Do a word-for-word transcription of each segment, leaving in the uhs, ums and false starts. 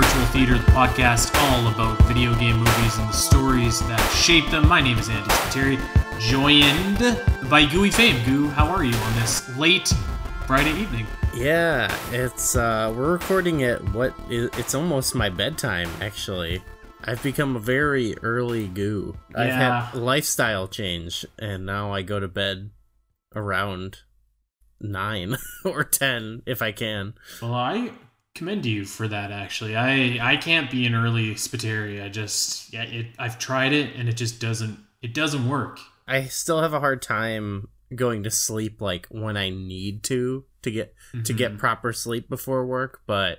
Virtual Theater, the podcast all about video game movies and the stories that shape them. My name is Andy Scuteri, joined by Gooey Fame. Goo, how are you on this late Friday evening? Yeah, it's uh, we're recording at what is, it's almost my bedtime, actually. I've become a very early Goo. Yeah. I've had lifestyle change, and now I go to bed around nine or ten if I can. Well, I commend you for that. Actually, I I can't be an early Spiteri. I just yeah, it I've tried it and it just doesn't it doesn't work. I still have a hard time going to sleep like when I need to to get mm-hmm. to get proper sleep before work. But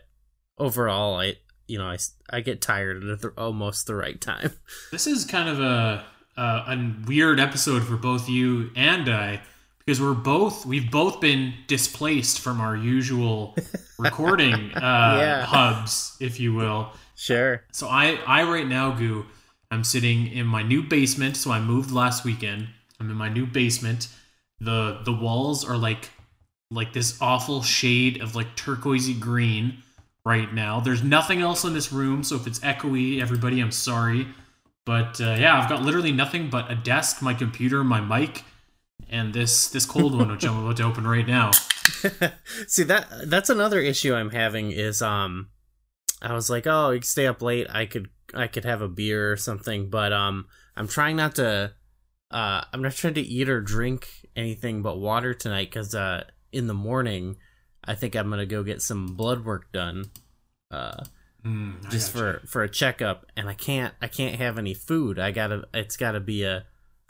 overall, I you know I I get tired at the, almost the right time. This is kind of a, a a weird episode for both you and I. Because we're both, we've both been displaced from our usual recording uh, yeah. hubs, if you will. Sure. So I, I right now, Goo, I'm sitting in my new basement. So I moved last weekend. I'm in my new basement. The the walls are like like this awful shade of like turquoisey green right now. There's nothing else in this room. So if it's echoey, everybody, I'm sorry. But uh, yeah, I've got literally nothing but a desk, my computer, my mic. And this this cold one, which I'm about to open right now. See, that that's another issue I'm having is um, I was like, oh, you can stay up late. I could I could have a beer or something, but um, I'm trying not to. Uh, I'm not trying to eat or drink anything but water tonight because uh, in the morning, I think I'm gonna go get some blood work done, uh, mm, just for, for a checkup. And I can't I can't have any food. I gotta it's gotta be a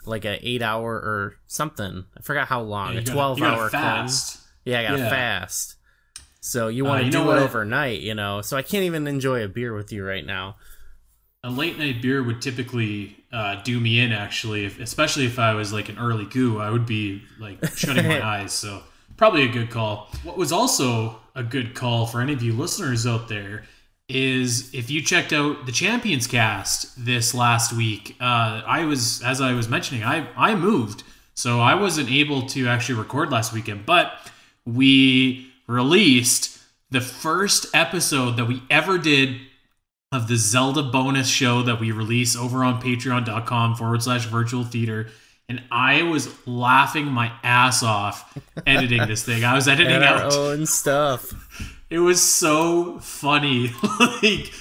like an eight hour or something. I forgot how long. Yeah, a twelve hour fast. Cleanse. Yeah, I got to yeah. fast. So you want to uh, do it overnight, you know. So I can't even enjoy a beer with you right now. A late night beer would typically uh, do me in, actually, if, especially if I was like an early Goo. I would be like shutting my eyes. So probably a good call. What was also a good call for any of you listeners out there is if you checked out the Champions Cast this last week, uh, I was, as I was mentioning, I, I moved, so I wasn't able to actually record last weekend, but we released the first episode that we ever did of the Zelda bonus show that we release over on patreon.com forward slash virtual theater. And I was laughing my ass off editing this thing. I was editing and our out own stuff. It was so funny. Like,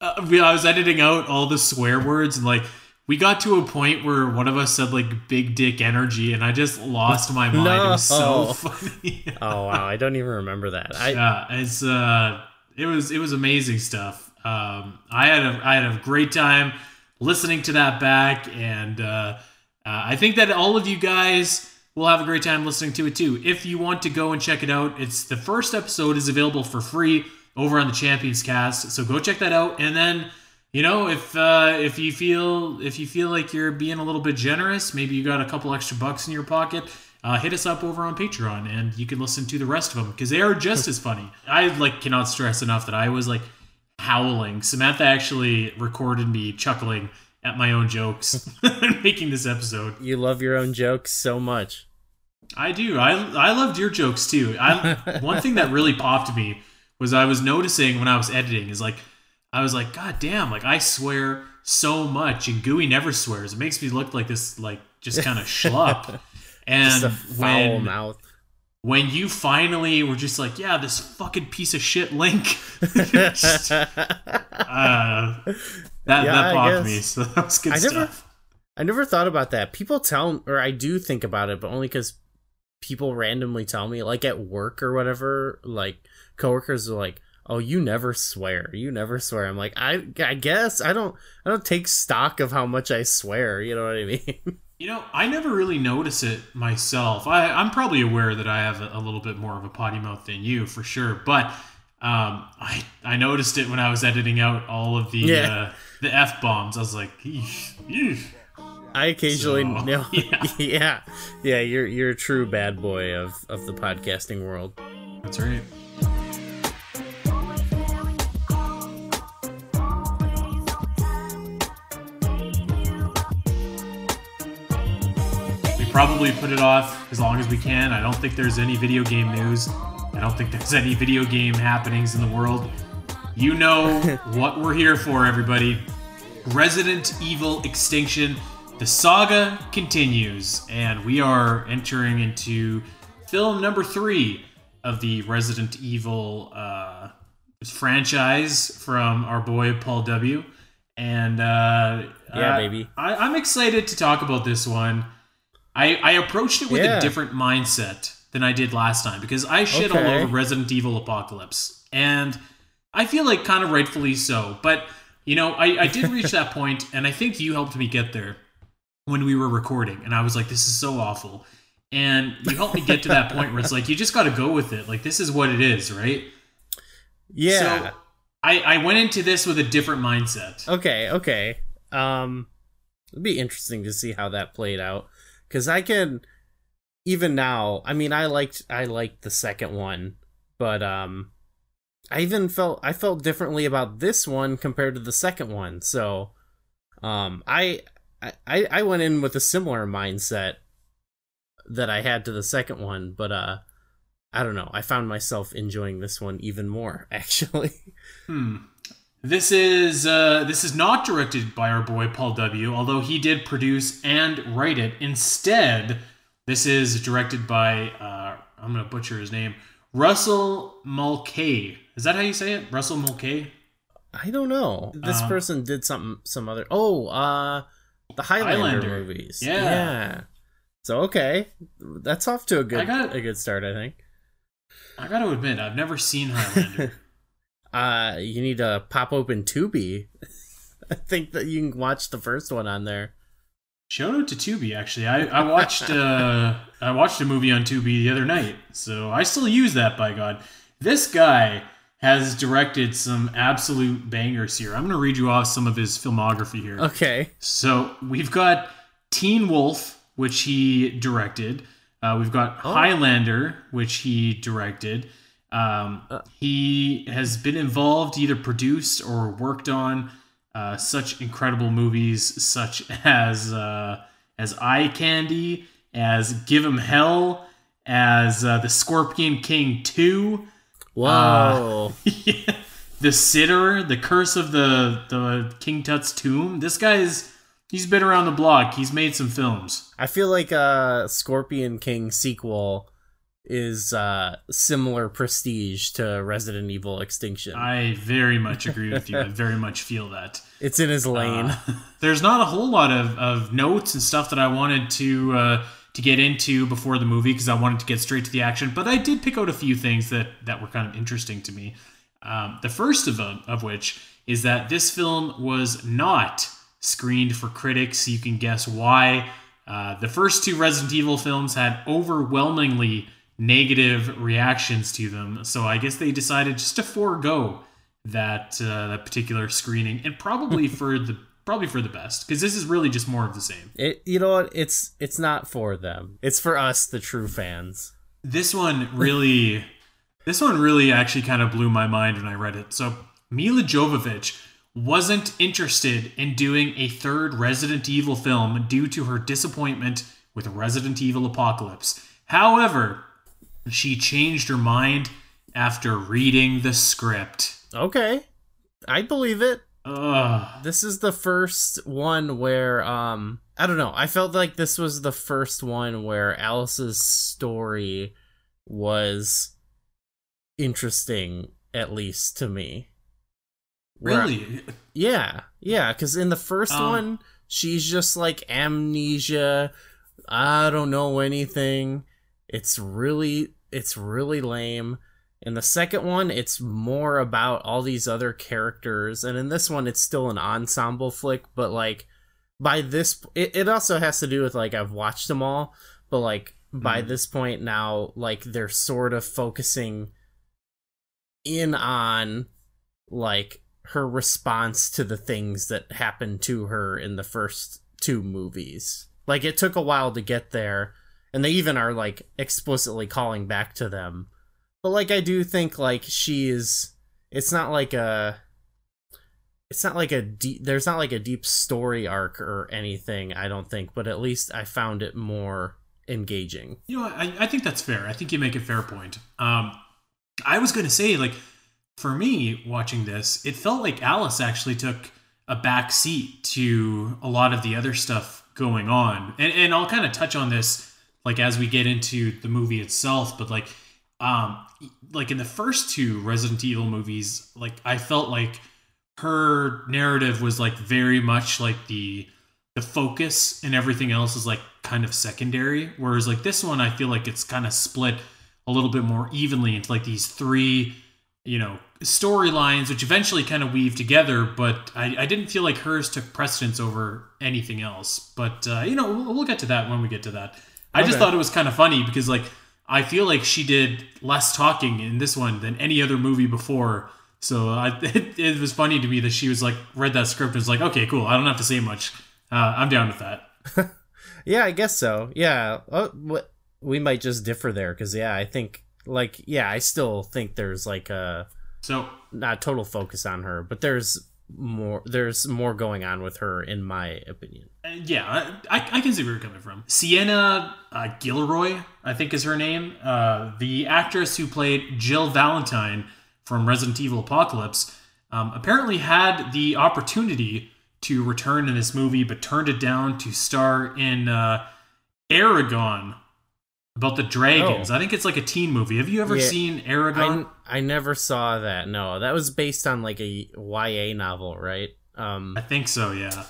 uh, I was editing out all the swear words, and like we got to a point where one of us said like "big dick energy," and I just lost my mind. No. It was so funny. Oh wow, I don't even remember that. I... Yeah, it's uh, it was it was amazing stuff. Um, I had a I had a great time listening to that back, and uh, uh, I think that all of you guys we'll have a great time listening to it too. If you want to go and check it out, it's the first episode is available for free over on the Champions Cast. So go check that out. And then, you know, if uh, if you feel if you feel like you're being a little bit generous, maybe you got a couple extra bucks in your pocket, uh, hit us up over on Patreon, and you can listen to the rest of them because they are just as funny. I like cannot stress enough that I was like howling. Samantha actually recorded me chuckling at my own jokes making this episode. You love your own jokes so much. I do. I I loved your jokes too. I one thing that really popped me was I was noticing when I was editing is like I was like, God damn, like I swear so much and Gooey never swears. It makes me look like this like just kind of schlub. And just a foul when, mouth. When you finally were just like, yeah, this fucking piece of shit Link. just, uh, That, yeah, that popped me, so that was good I stuff. Never, I never thought about that. People tell, or I do think about it, but only because people randomly tell me, like at work or whatever, like coworkers are like, "Oh, you never swear. You never swear." I'm like, I, I guess I don't, I don't take stock of how much I swear. You know what I mean? You know, I never really notice it myself. I, I'm probably aware that I have a, a little bit more of a potty mouth than you, for sure, but. Um, I, I noticed it when I was editing out all of the yeah. uh, the F-bombs. I was like, eesh, eesh. I occasionally so, know. Yeah. yeah, yeah, you're you're a true bad boy of, of the podcasting world. That's right. We probably put it off as long as we can. I don't think there's any video game news. I don't think there's any video game happenings in the world. You know what we're here for, everybody. Resident Evil Extinction. The saga continues, and we are entering into film number three of the Resident Evil uh, franchise from our boy Paul W. And uh, yeah, uh, baby. I, I'm excited to talk about this one. I, I approached it with yeah. a different mindset than I did last time, because I shit okay. all over Resident Evil Apocalypse. And I feel like kind of rightfully so. But, you know, I, I did reach that point, and I think you helped me get there when we were recording. And I was like, this is so awful. And you helped me get to that point where it's like, you just got to go with it. Like, this is what it is, right? Yeah. So I, I went into this with a different mindset. Okay, okay. Um, it'd be interesting to see how that played out. Because I can... Even now, I mean, I liked I liked the second one, but um, I even felt I felt differently about this one compared to the second one. So, um, I I I went in with a similar mindset that I had to the second one, but uh, I don't know. I found myself enjoying this one even more, actually. Hmm. This is uh, this is not directed by our boy Paul W., although he did produce and write it. Instead, this is directed by, uh, I'm going to butcher his name, Russell Mulcahy. Is that how you say it? Russell Mulcahy? I don't know. This um, person did something, some other... Oh, uh, the Highlander, Highlander. movies. Yeah. yeah. So, okay. That's off to a good, I gotta, a good start, I think. I got to admit, I've never seen Highlander. uh, you need to pop open Tubi. I think that you can watch the first one on there. Shout out to Tubi, actually. I, I watched uh, I watched a movie on Tubi the other night, so I still use that, by God. This guy has directed some absolute bangers here. I'm going to read you off some of his filmography here. Okay. So we've got Teen Wolf, which he directed. Uh, we've got oh. Highlander, which he directed. Um, he has been involved, either produced or worked on, Uh, such incredible movies such as uh, as Eye Candy, as Give 'Em Hell, as uh, The Scorpion King two. Wow. Uh, yeah, The Sitter, The Curse of the, the King Tut's Tomb. This guy is, he's been around the block. He's made some films. I feel like a Scorpion King sequel is uh, similar prestige to Resident Evil Extinction. I very much agree with you. I very much feel that. It's in his lane. Uh, there's not a whole lot of, of notes and stuff that I wanted to uh, to get into before the movie, because I wanted to get straight to the action, but I did pick out a few things that, that were kind of interesting to me. Um, the first of, them, of which is that this film was not screened for critics. You can guess why. Uh, the first two Resident Evil films had overwhelmingly negative reactions to them, so I guess they decided just to forego that uh, that particular screening, and probably for the probably for the best, because this is really just more of the same. It, you know what? It's it's not for them. It's for us, the true fans. This one really, this one really actually kind of blew my mind when I read it. So Mila Jovovich wasn't interested in doing a third Resident Evil film due to her disappointment with Resident Evil Apocalypse. However, she changed her mind after reading the script. Okay. I believe it. Ugh. This is the first one where, um, I don't know. I felt like this was the first one where Alice's story was interesting, at least to me. Where, really? Yeah. Yeah. Because in the first um, one, she's just like amnesia. I don't know anything. It's really, it's really lame. In the second one, it's more about all these other characters. And in this one, it's still an ensemble flick. But, like, by this... It, it also has to do with, like, I've watched them all. But, like, by mm-hmm. this point now, like, they're sort of focusing in on, like, her response to the things that happened to her in the first two movies. Like, it took a while to get there. And they even are, like, explicitly calling back to them. But, like, I do think, like, she is... It's not like a... It's not like a deep... There's not, like, a deep story arc or anything, I don't think. But at least I found it more engaging. You know, I, I think that's fair. I think you make a fair point. Um, I was going to say, like, for me watching this, it felt like Alice actually took a back seat to a lot of the other stuff going on. And and I'll kind of touch on this like as we get into the movie itself, but like um like in the first two Resident Evil movies, like I felt like her narrative was like very much like the the focus and everything else is like kind of secondary, whereas like this one I feel like it's kind of split a little bit more evenly into like these three, you know, storylines which eventually kind of weave together, but I, I didn't feel like hers took precedence over anything else. But uh, you know, we'll, we'll get to that when we get to that. I okay. just thought it was kind of funny because like I feel like she did less talking in this one than any other movie before. So I, it, it was funny to me that she was like read that script and was like, okay, cool, I don't have to say much. Uh, I'm down with that. Yeah, I guess so. Yeah, oh, we might just differ there because yeah, I think like yeah, I still think there's like a so not total focus on her, but there's more. There's more going on with her, in my opinion. Uh, yeah, I, I can see where you're coming from. Sienna uh, Gilroy, I think, is her name. Uh, the actress who played Jill Valentine from Resident Evil Apocalypse um, apparently had the opportunity to return in this movie, but turned it down to star in uh, Aragon, about the dragons. Oh. I think it's like a teen movie. Have you ever yeah. seen Aragon? I, I never saw that. No, that was based on like a Y A novel, right? Um, I think so. Yeah.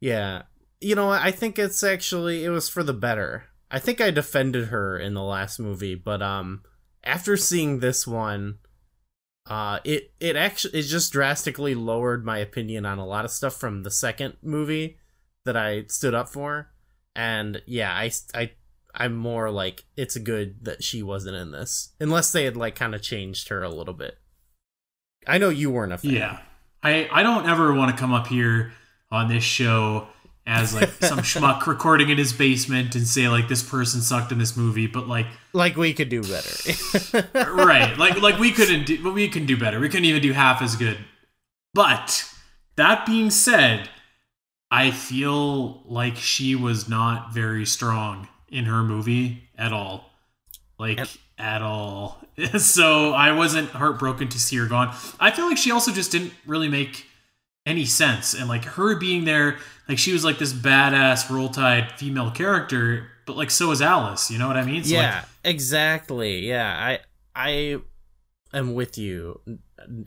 Yeah. You know, I think it's actually, it was for the better. I think I defended her in the last movie, but um, after seeing this one, Uh, it, it actually it just drastically lowered my opinion on a lot of stuff from the second movie that I stood up for. And yeah, I, I, I'm more like, it's good that she wasn't in this. Unless they had like kind of changed her a little bit. I know you weren't a fan. Yeah, I, I don't ever want to come up here on this show as like some schmuck recording in his basement and say like this person sucked in this movie, but like like we could do better. Right, like like we couldn't do, but we can do better. We couldn't even do half as good. But that being said, I feel like she was not very strong in her movie at all, like yep. at all. So I wasn't heartbroken to see her gone. I feel like she also just didn't really make any sense, and like her being there, like she was like this badass Roll Tide female character, but like so is Alice, you know what I mean? So yeah, like, exactly. Yeah, I I am with you,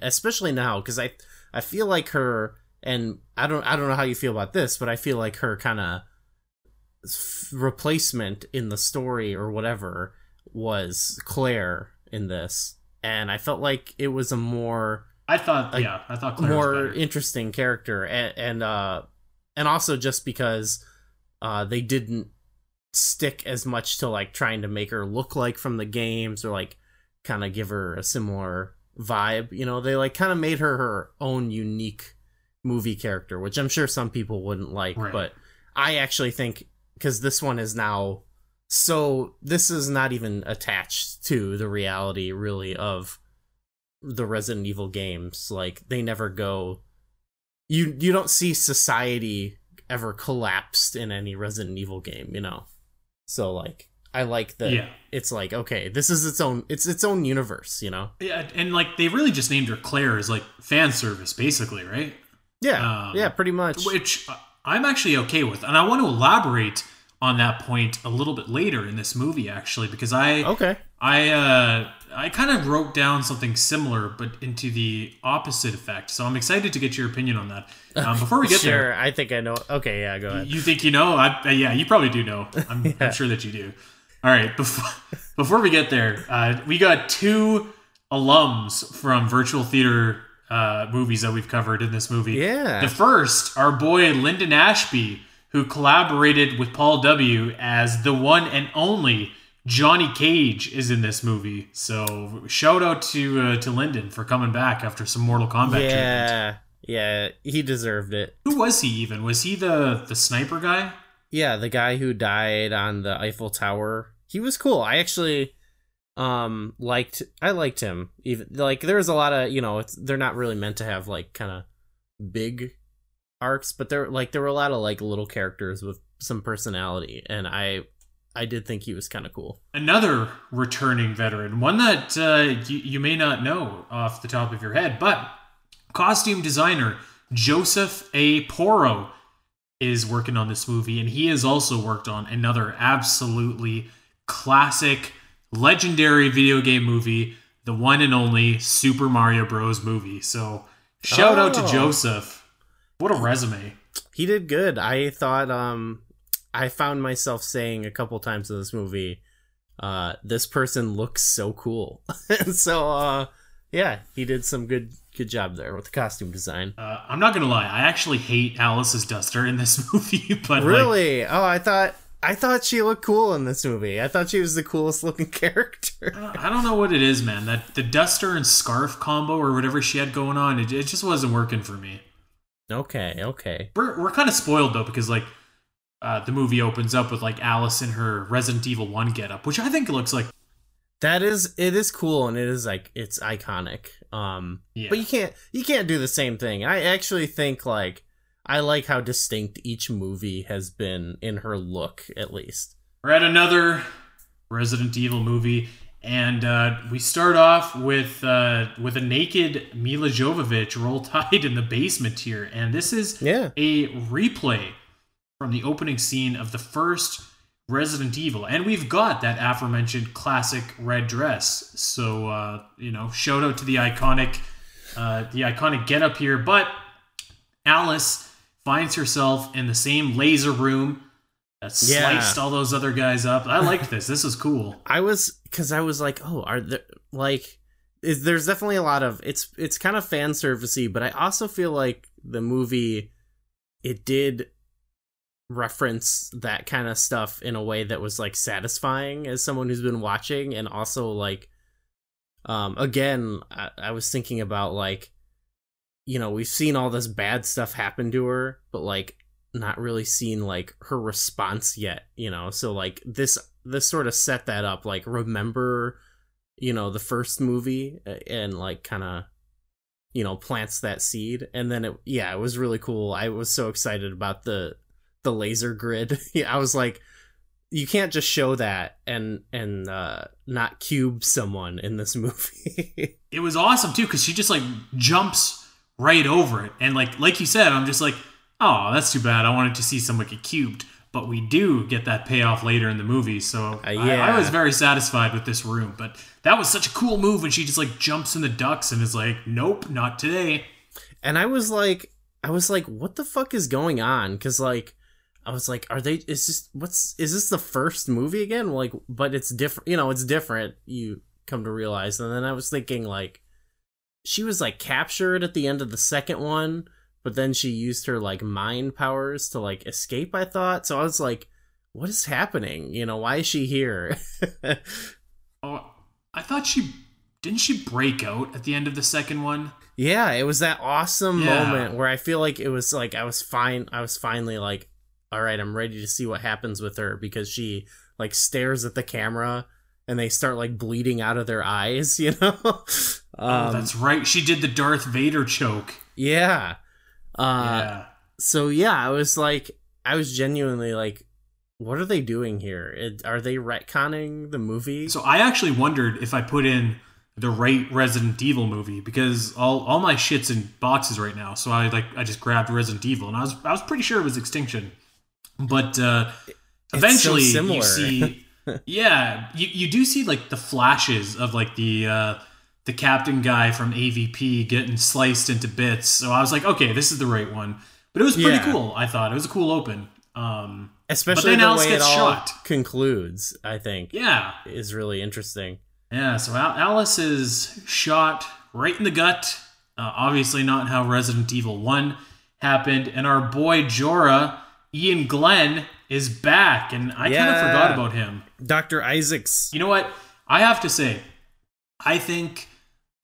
especially now, because I I feel like her, and I don't I don't know how you feel about this, but I feel like her kind of f- replacement in the story or whatever was Claire in this, and I felt like it was a more I thought, a, yeah, I thought Claire more was interesting character, and and, uh, and also just because uh, they didn't stick as much to like trying to make her look like from the games or like kind of give her a similar vibe. You know, they like kind of made her her own unique movie character, which I'm sure some people wouldn't like, right. But I actually think because this one is now so this is not even attached to the reality really of the Resident Evil games. Like they never go you you don't see society ever collapsed in any Resident Evil game, you know. So like I like that yeah. It's like okay, this is its own it's its own universe, you know. Yeah, and like they really just named her Claire as like fan service basically, right? Yeah. Um, yeah, pretty much. Which I'm actually okay with. And I want to elaborate on that point a little bit later in this movie actually because I Okay. I uh I kind of wrote down something similar, but into the opposite effect. So I'm excited to get your opinion on that. Um, before we get sure, there, I think I know. Okay, yeah, go ahead. You think you know? I, yeah, you probably do know. I'm, yeah. I'm sure that you do. All right, before before we get there, uh, we got two alums from virtual theater uh, movies that we've covered in this movie. Yeah. The first, our boy Lyndon Ashby, who collaborated with Paul W. as the one and only Johnny Cage is in this movie, so shout out to uh, to Lyndon for coming back after some Mortal Kombat. Yeah, treatment. yeah, he deserved it. Who was he even? Was he the the sniper guy? Yeah, the guy who died on the Eiffel Tower. He was cool. I actually um liked I liked him. Even like there was a lot of you know it's, they're not really meant to have like kind of big arcs, but there like there were a lot of like little characters with some personality, and I. I did think he was kind of cool. Another returning veteran, one that uh, you, you may not know off the top of your head, but costume designer Joseph A. Porro is working on this movie, and he has also worked on another absolutely classic, legendary video game movie, the one and only Super Mario Bros. Movie. So shout oh. out to Joseph. What a resume. He did good. I thought... Um... I found myself saying a couple times in this movie, uh, this person looks so cool. And so, uh, yeah, he did some good good job there with the costume design. Uh, I'm not going to lie. I actually hate Alice's duster in this movie. But really? Like, oh, I thought I thought she looked cool in this movie. I thought she was the coolest looking character. I don't know what it is, man. That the duster and scarf combo or whatever she had going on, it, it just wasn't working for me. Okay, okay. We're, we're kind of spoiled, though, because, like, Uh, the movie opens up with like Alice in her Resident Evil one getup, which I think looks like that is it is cool and it is like it's iconic. Um, yeah. But you can't you can't do the same thing. I actually think like I like how distinct each movie has been in her look. At least we're at another Resident Evil movie, and uh, we start off with uh, with a naked Mila Jovovich roll tide in the basement here, and this is yeah. a replay from the opening scene of the first Resident Evil. And we've got that aforementioned classic red dress. So, uh, you know, shout out to the iconic, uh, the iconic getup here. But Alice finds herself in the same laser room that sliced yeah. all those other guys up. I liked this. This is cool. I was, because I was like, oh, are there, like, is, there's definitely a lot of, it's, it's kind of fan service-y, but I also feel like the movie, it did reference that kind of stuff in a way that was like satisfying as someone who's been watching. And also like um again I, I was thinking about like, you know, we've seen all this bad stuff happen to her, but like not really seen like her response yet, you know. So like this this sort of set that up, like remember, you know, the first movie, and like kind of, you know, plants that seed. And then it yeah it was really cool. I was so excited about the the laser grid. I was like, you can't just show that and and uh not cube someone in this movie. It was awesome too, because she just like jumps right over it, and like like you said, I'm just like, oh, that's too bad, I wanted to see someone get cubed. But we do get that payoff later in the movie, so uh, yeah. I, I was very satisfied with this room. But that was such a cool move when she just like jumps in the ducks and is like, nope, not today. And I was like I was like what the fuck is going on? Because like I was like, are they, is this, what's, is this the first movie again? Like, but it's different, you know, it's different, you come to realize. And then I was thinking, like, she was, like, captured at the end of the second one, but then she used her, like, mind powers to, like, escape, I thought. So I was like, what is happening? You know, why is she here? Oh, I thought she, didn't she break out at the end of the second one? Yeah, it was that awesome yeah. moment where I feel like it was, like, I was fine, I was finally, like, all right, I'm ready to see what happens with her, because she like stares at the camera and they start like bleeding out of their eyes, you know? um, oh, that's right. She did the Darth Vader choke. Yeah. Uh, yeah. So yeah, I was like, I was genuinely like, what are they doing here? It, are they retconning the movie? So I actually wondered if I put in the right Resident Evil movie, because all, all my shit's in boxes right now. So I like, I just grabbed Resident Evil, and I was, I was pretty sure it was Extinction. But uh, eventually so you see, yeah, you, you do see like the flashes of like the uh, the captain guy from A V P getting sliced into bits. So I was like, okay, this is the right one. But it was pretty yeah. cool. I thought it was a cool open. Um, Especially but then the Alice way gets it all shot. Concludes, I think. Yeah, is really interesting. Yeah. So Alice is shot right in the gut. Uh, obviously not how Resident Evil one happened, and our boy Jorah, Iain Glen, is back, and I yeah. kind of forgot about him. Doctor Isaacs. You know what? I have to say, I think,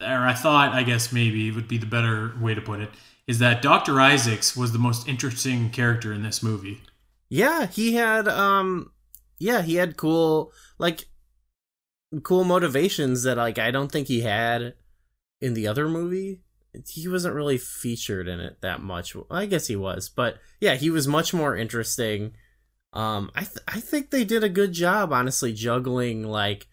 or I thought, I guess maybe would be the better way to put it, is that Doctor Isaacs was the most interesting character in this movie. Yeah, he had, um, yeah, he had cool, like, cool motivations that, like, I don't think he had in the other movie. He wasn't really featured in it that much. I guess he was, but yeah, he was much more interesting. Um, I th- I think they did a good job, honestly, juggling like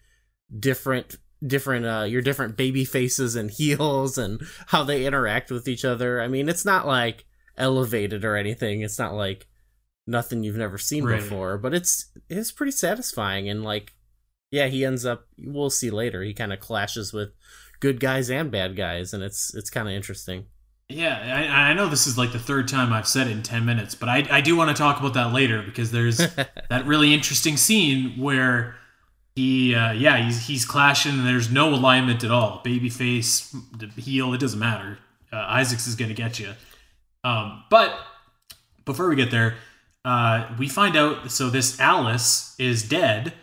different different uh, your different baby faces and heels and how they interact with each other. I mean, it's not like elevated or anything. It's not like nothing you've never seen right. before, but it's it's pretty satisfying. And like, yeah, he ends up. We'll see later. He kind of clashes with good guys and bad guys, and it's it's kind of interesting. Yeah, I, I know this is like the third time I've said it in ten minutes, but I, I do want to talk about that later because there's that really interesting scene where he, uh, yeah, he's, he's clashing and there's no alignment at all. Babyface, heel, it doesn't matter. Uh, Isaacs is going to get you. Um, but before we get there, uh, we find out, so this Alice is dead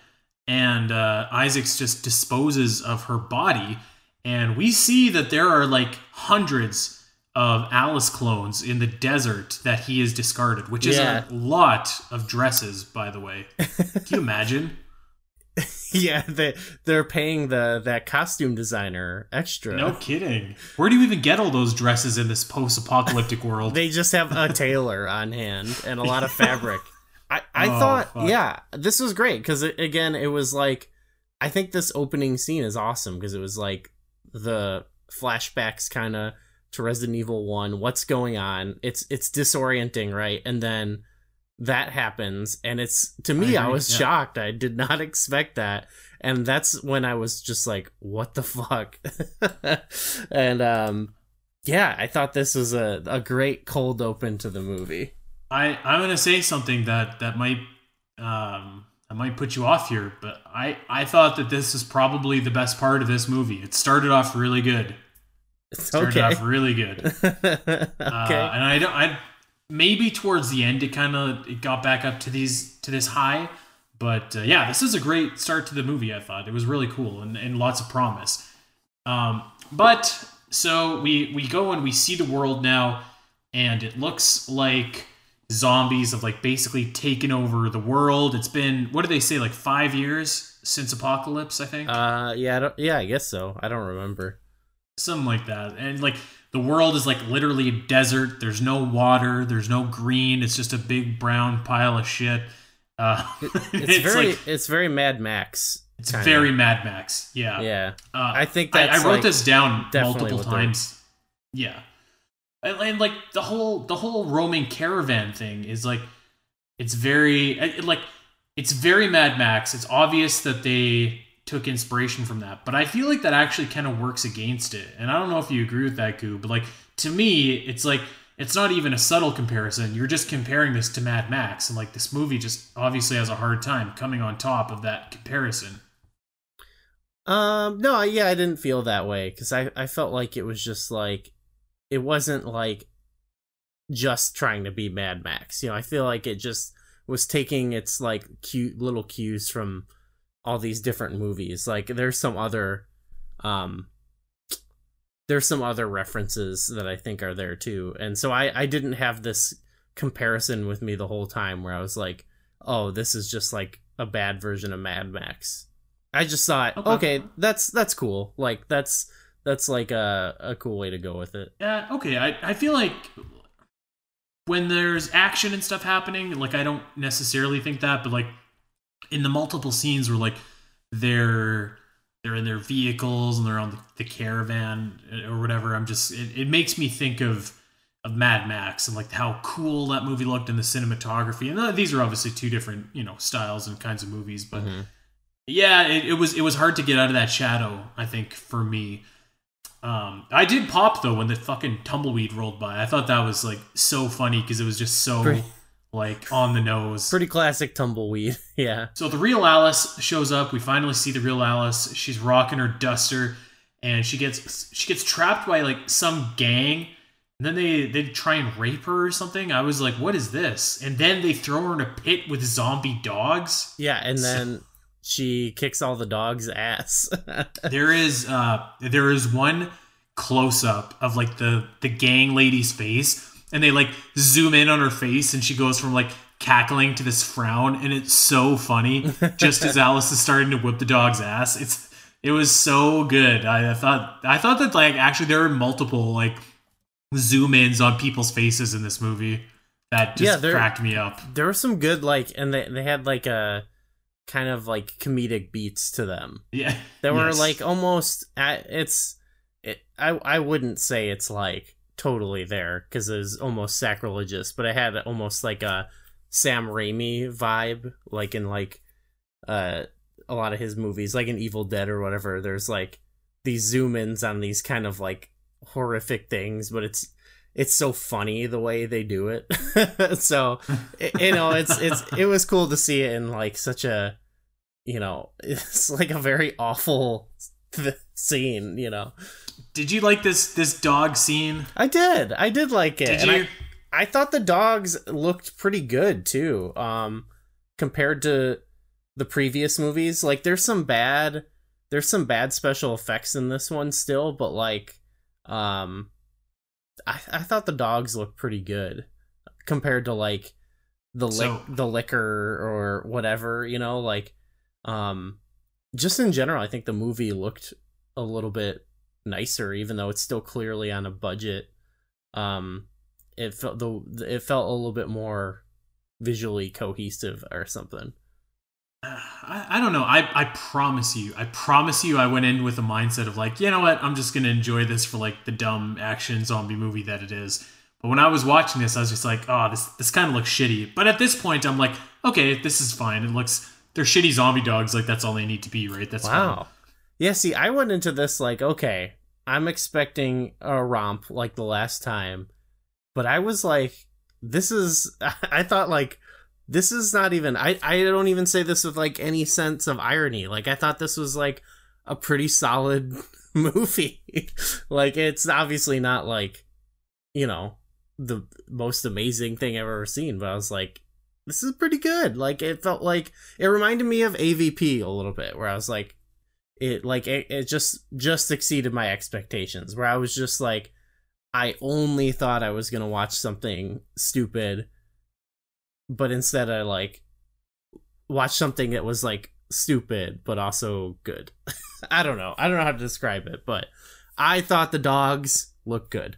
and uh, Isaacs just disposes of her body. And we see that there are like hundreds of Alice clones in the desert that he has discarded, which is yeah. a lot of dresses, by the way. Can you imagine? Yeah, they, they're paying the that costume designer extra. No kidding. Where do you even get all those dresses in this post-apocalyptic world? They just have a tailor on hand and a lot of fabric. I, I oh, thought, fuck. yeah, this was great because, again, it was like, I think this opening scene is awesome because it was like the flashbacks kind of to Resident Evil one, what's going on? It's it's disorienting, right? And then that happens, and it's, to me, I, I was yeah. shocked. I did not expect that, and that's when I was just like, what the fuck? And um, yeah, I thought this was a, a great cold open to the movie. I I'm gonna say something that that might um that might put you off here, but I I thought that this is probably the best part of this movie. It started off really good. It's turned okay. off really good. okay. Uh, and I don't. I maybe towards the end it kind of it got back up to these to this high, but uh, yeah, this is a great start to the movie. I thought it was really cool and, and lots of promise. Um, but so we we go and we see the world now, and it looks like zombies have like basically taken over the world. It's been, what do they say, like five years since Apocalypse? I think. Uh yeah I don't, yeah I guess so. I don't remember. Something like that. And like the world is like literally a desert. There's no water. There's no green. It's just a big brown pile of shit. Uh, it, it's, it's very, like, it's very Mad Max. It's kinda. very Mad Max. Yeah. Yeah. Uh, I think that's I, I wrote like, this down multiple times. Them. Yeah. And, and like the whole, the whole roaming caravan thing is like, it's very, it, like it's very Mad Max. It's obvious that they took inspiration from that, but I feel like that actually kind of works against it. And I don't know if you agree with that, Goo, but like to me, it's like it's not even a subtle comparison. You're just comparing this to Mad Max, and like this movie just obviously has a hard time coming on top of that comparison. Um, no, yeah, I didn't feel that way because I I felt like it was just like it wasn't like just trying to be Mad Max. You know, I feel like it just was taking its like cute little cues from all these different movies. Like there's some other um there's some other references that I think are there too, and so I I didn't have this comparison with me the whole time where I was like, oh, this is just like a bad version of Mad Max. I just thought, okay, okay that's that's cool. Like that's that's like a, a cool way to go with it. Yeah, uh, okay. I, I feel like when there's action and stuff happening, like I don't necessarily think that, but like in the multiple scenes where like they're they're in their vehicles and they're on the, the caravan or whatever, I'm just it, it makes me think of of Mad Max and like how cool that movie looked in the cinematography. And these are obviously two different, you know, styles and kinds of movies, but mm-hmm. yeah, it, it was it was hard to get out of that shadow, I think, for me. Um, I did pop though when the fucking tumbleweed rolled by. I thought that was like so funny because it was just so. Pretty- Like, on the nose. Pretty classic tumbleweed, yeah. So the real Alice shows up. We finally see the real Alice. She's rocking her duster, and she gets she gets trapped by, like, some gang. And then they, they try and rape her or something. I was like, what is this? And then they throw her in a pit with zombie dogs. Yeah, and so, then she kicks all the dogs' ass. There is uh, there is one close-up of, like, the, the gang lady's face. And they like zoom in on her face and she goes from like cackling to this frown. And it's so funny just as Alice is starting to whip the dog's ass. It's, it was so good. I, I thought, I thought that like, actually there were multiple like zoom ins on people's faces in this movie. That just yeah, there, cracked me up. There were some good, like, and they they had like a kind of like comedic beats to them. Yeah, they were yes. like almost. At, it's it, I I wouldn't say it's like totally there because it was almost sacrilegious, but it had almost like a Sam Raimi vibe, like in like uh a lot of his movies, like in Evil Dead or whatever. There's like these zoom ins on these kind of like horrific things, but it's. It's so funny the way they do it. So, it, you know, it's it's it was cool to see it in like such a, you know, it's like a very awful th- scene, you know. Did you like this this dog scene? I did. I did like it. Did and you? I, I thought the dogs looked pretty good too. Um, compared to the previous movies, like there's some bad there's some bad special effects in this one still, but like um I, I thought the dogs looked pretty good compared to like the lick, so, the liquor or whatever, you know, like um, just in general, I think the movie looked a little bit nicer, even though it's still clearly on a budget. Um, it felt the it felt a little bit more visually cohesive or something. I, I don't know. I, I promise you, I promise you I went in with a mindset of like, you know what, I'm just going to enjoy this for like the dumb action zombie movie that it is. But when I was watching this, I was just like, oh, this this kind of looks shitty. But at this point, I'm like, okay, this is fine. It looks, they're shitty zombie dogs. Like, that's all they need to be, right? That's wow. Fine. Yeah, see, I went into this like, okay, I'm expecting a romp like the last time. But I was like, this is, I thought like, this is not even, I, I don't even say this with, like, any sense of irony. Like, I thought this was, like, a pretty solid movie. Like, it's obviously not, like, you know, the most amazing thing I've ever seen. But I was like, this is pretty good. Like, it felt like, it reminded me of A V P a little bit. Where I was like, it, like, it, it just, just exceeded my expectations. Where I was just like, I only thought I was going to watch something stupid. But instead I, like, watched something that was, like, stupid, but also good. I don't know. I don't know how to describe it, but I thought the dogs looked good.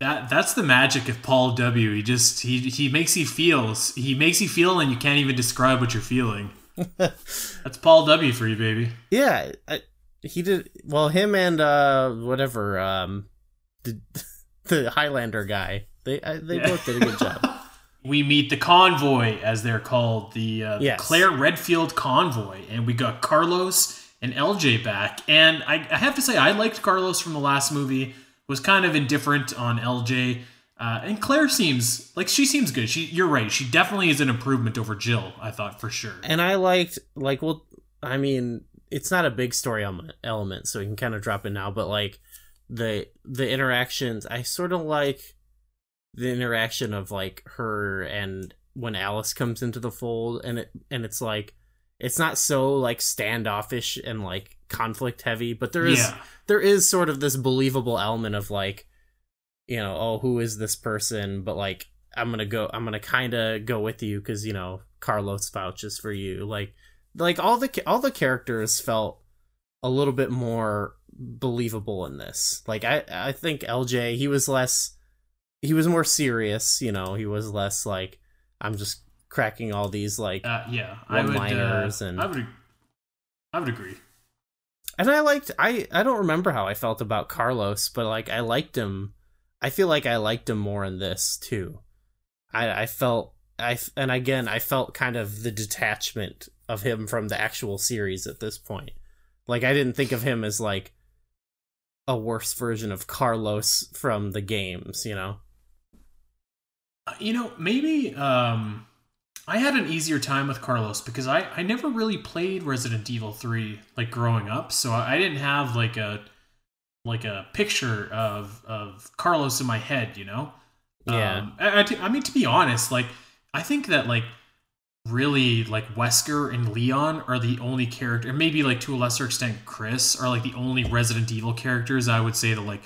That That's the magic of Paul W. He just, he, he makes you feel, he makes you feel and you can't even describe what you're feeling. That's Paul W. for you, baby. Yeah. I, he did, well, him and, uh, whatever, um, the, the Highlander guy, they, I, they yeah. both did a good job. We meet the convoy, as they're called, the uh, yes. Claire Redfield convoy, and we got Carlos and L J back. And I, I have to say, I liked Carlos from the last movie. Was kind of indifferent on L J, uh, and Claire seems like she seems good. She, you're right, she definitely is an improvement over Jill. I thought for sure. And I liked, like, well, I mean, it's not a big story element, so we can kind of drop it now. But like the the interactions, I sort of like. The interaction of like her and when Alice comes into the fold, and it and it's like it's not so like standoffish and like conflict heavy, but there is yeah. there is sort of this believable element of like, you know, oh, who is this person, but like I'm gonna go I'm gonna kind of go with you because, you know, Carlos vouches for you, like like all the all the characters felt a little bit more believable in this. Like I I think L J, he was less. He was more serious, you know, he was less like, I'm just cracking all these, like, uh, yeah, one-liners. I would, uh, and... I would, I would agree. And I liked, I, I don't remember how I felt about Carlos, but, like, I liked him. I feel like I liked him more in this, too. I, I felt, I and again, I felt kind of the detachment of him from the actual series at this point. Like, I didn't think of him as, like, a worse version of Carlos from the games, you know? You know, maybe um, I had an easier time with Carlos because I, I never really played Resident Evil three like growing up, so I didn't have like a like a picture of of Carlos in my head, you know? Yeah. Um, I, I, t- I mean, to be honest, like I think that like really like Wesker and Leon are the only character, and maybe like to a lesser extent Chris, are like the only Resident Evil characters I would say that like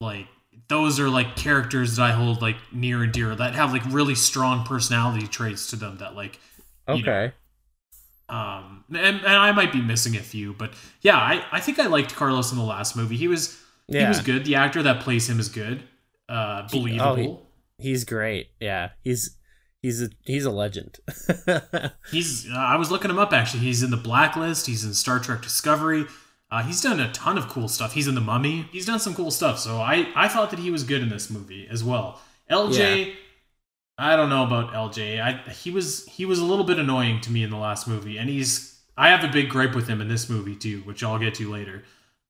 like. Those are like characters that I hold like near and dear that have like really strong personality traits to them that like, okay. You know, um, and, and I might be missing a few, but yeah, I, I think I liked Carlos in the last movie. He was, yeah. he was good. The actor that plays him is good. Uh, believable. He, oh, he, He's great. Yeah, he's he's a he's a legend. he's uh, I was looking him up actually. He's in The Blacklist. He's in Star Trek Discovery. Uh, he's done a ton of cool stuff. He's in The Mummy. He's done some cool stuff. So I I thought that he was good in this movie as well. L J. Yeah. I don't know about L J. I, he was he was a little bit annoying to me in the last movie, and he's I have a big gripe with him in this movie too, which I'll get to later.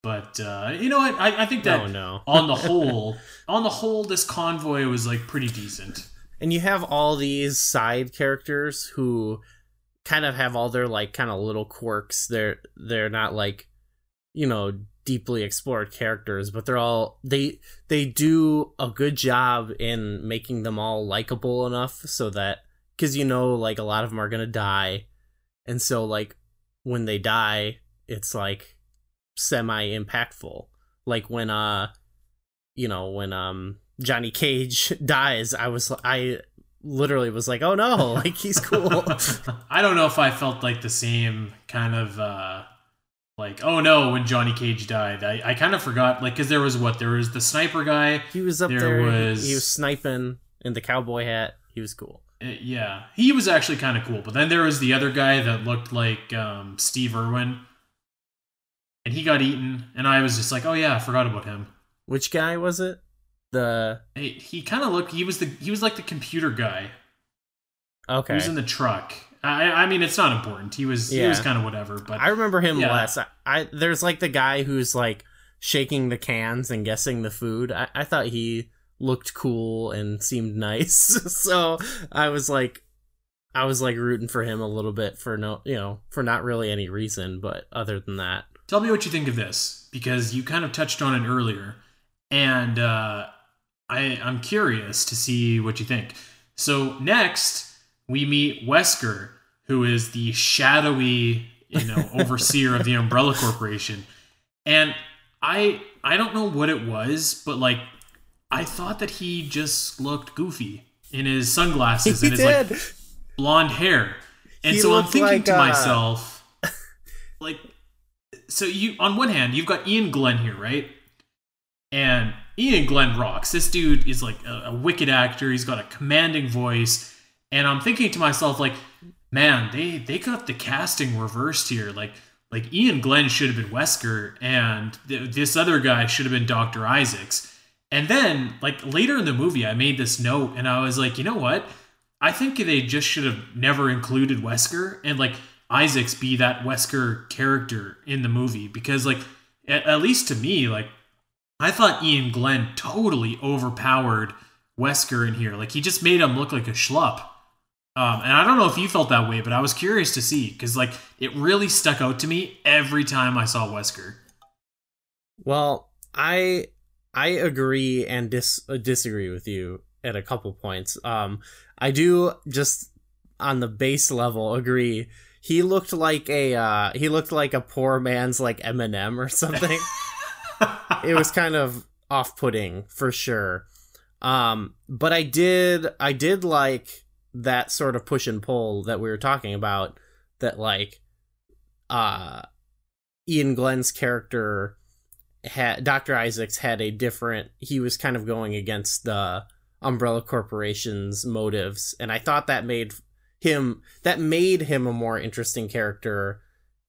But uh, you know what? I, I think that oh, no. on the whole, on the whole, this convoy was like pretty decent. And you have all these side characters who kind of have all their like kind of little quirks. They're they're not like, you know, deeply explored characters, but they're all they they do a good job in making them all likable enough so that, because you know, like a lot of them are gonna die, and so like when they die it's like semi impactful. Like when uh you know when um Johnny Cage dies, I was I literally was like, oh no, like he's cool. I don't know if I felt like the same kind of uh like, oh no, when Johnny Cage died, I, I kind of forgot, like, because there was what? There was the sniper guy. He was up there. there. Was, he was sniping in the cowboy hat. He was cool. It, yeah, he was actually kind of cool. But then there was the other guy that looked like um, Steve Irwin. And he got eaten. And I was just like, oh yeah, I forgot about him. Which guy was it? The He, he kind of looked, he was the he was like the computer guy. Okay. He was in the truck. I, I mean, it's not important. He was yeah. he was kind of whatever. But I remember him yeah. less. I, I there's like the guy who's like shaking the cans and guessing the food. I, I thought he looked cool and seemed nice, so I was like, I was like rooting for him a little bit for no, you know, for not really any reason. But other than that, tell me what you think of this, because you kind of touched on it earlier, and uh, I I'm curious to see what you think. So next, we meet Wesker, who is the shadowy, you know, overseer of the Umbrella Corporation. And I I don't know what it was, but like I thought that he just looked goofy in his sunglasses he and did. his like blonde hair. And he so I'm thinking like, to uh... myself, like, so you on one hand, you've got Iain Glen here, right? And Iain Glen rocks. This dude is like a, a wicked actor. He's got a commanding voice. And I'm thinking to myself, like, man, they, they got the casting reversed here. Like, like Iain Glen should have been Wesker, and th- this other guy should have been Doctor Isaacs. And then, like, later in the movie, I made this note, and I was like, you know what? I think they just should have never included Wesker, and, like, Isaacs be that Wesker character in the movie. Because, like, at, at least to me, like, I thought Iain Glen totally overpowered Wesker in here. Like, he just made him look like a schlup. Um, and I don't know if you felt that way, but I was curious to see, because like it really stuck out to me every time I saw Wesker. Well, I I agree and dis- disagree with you at a couple points. Um, I do just on the base level agree. He looked like a uh, he looked like a poor man's like Eminem or something. It was kind of off-putting for sure. Um, but I did I did like. that sort of push and pull that we were talking about, that like uh Iain Glen's character had Doctor Isaacs had a different, he was kind of going against the Umbrella Corporation's motives, and I thought that made him that made him a more interesting character.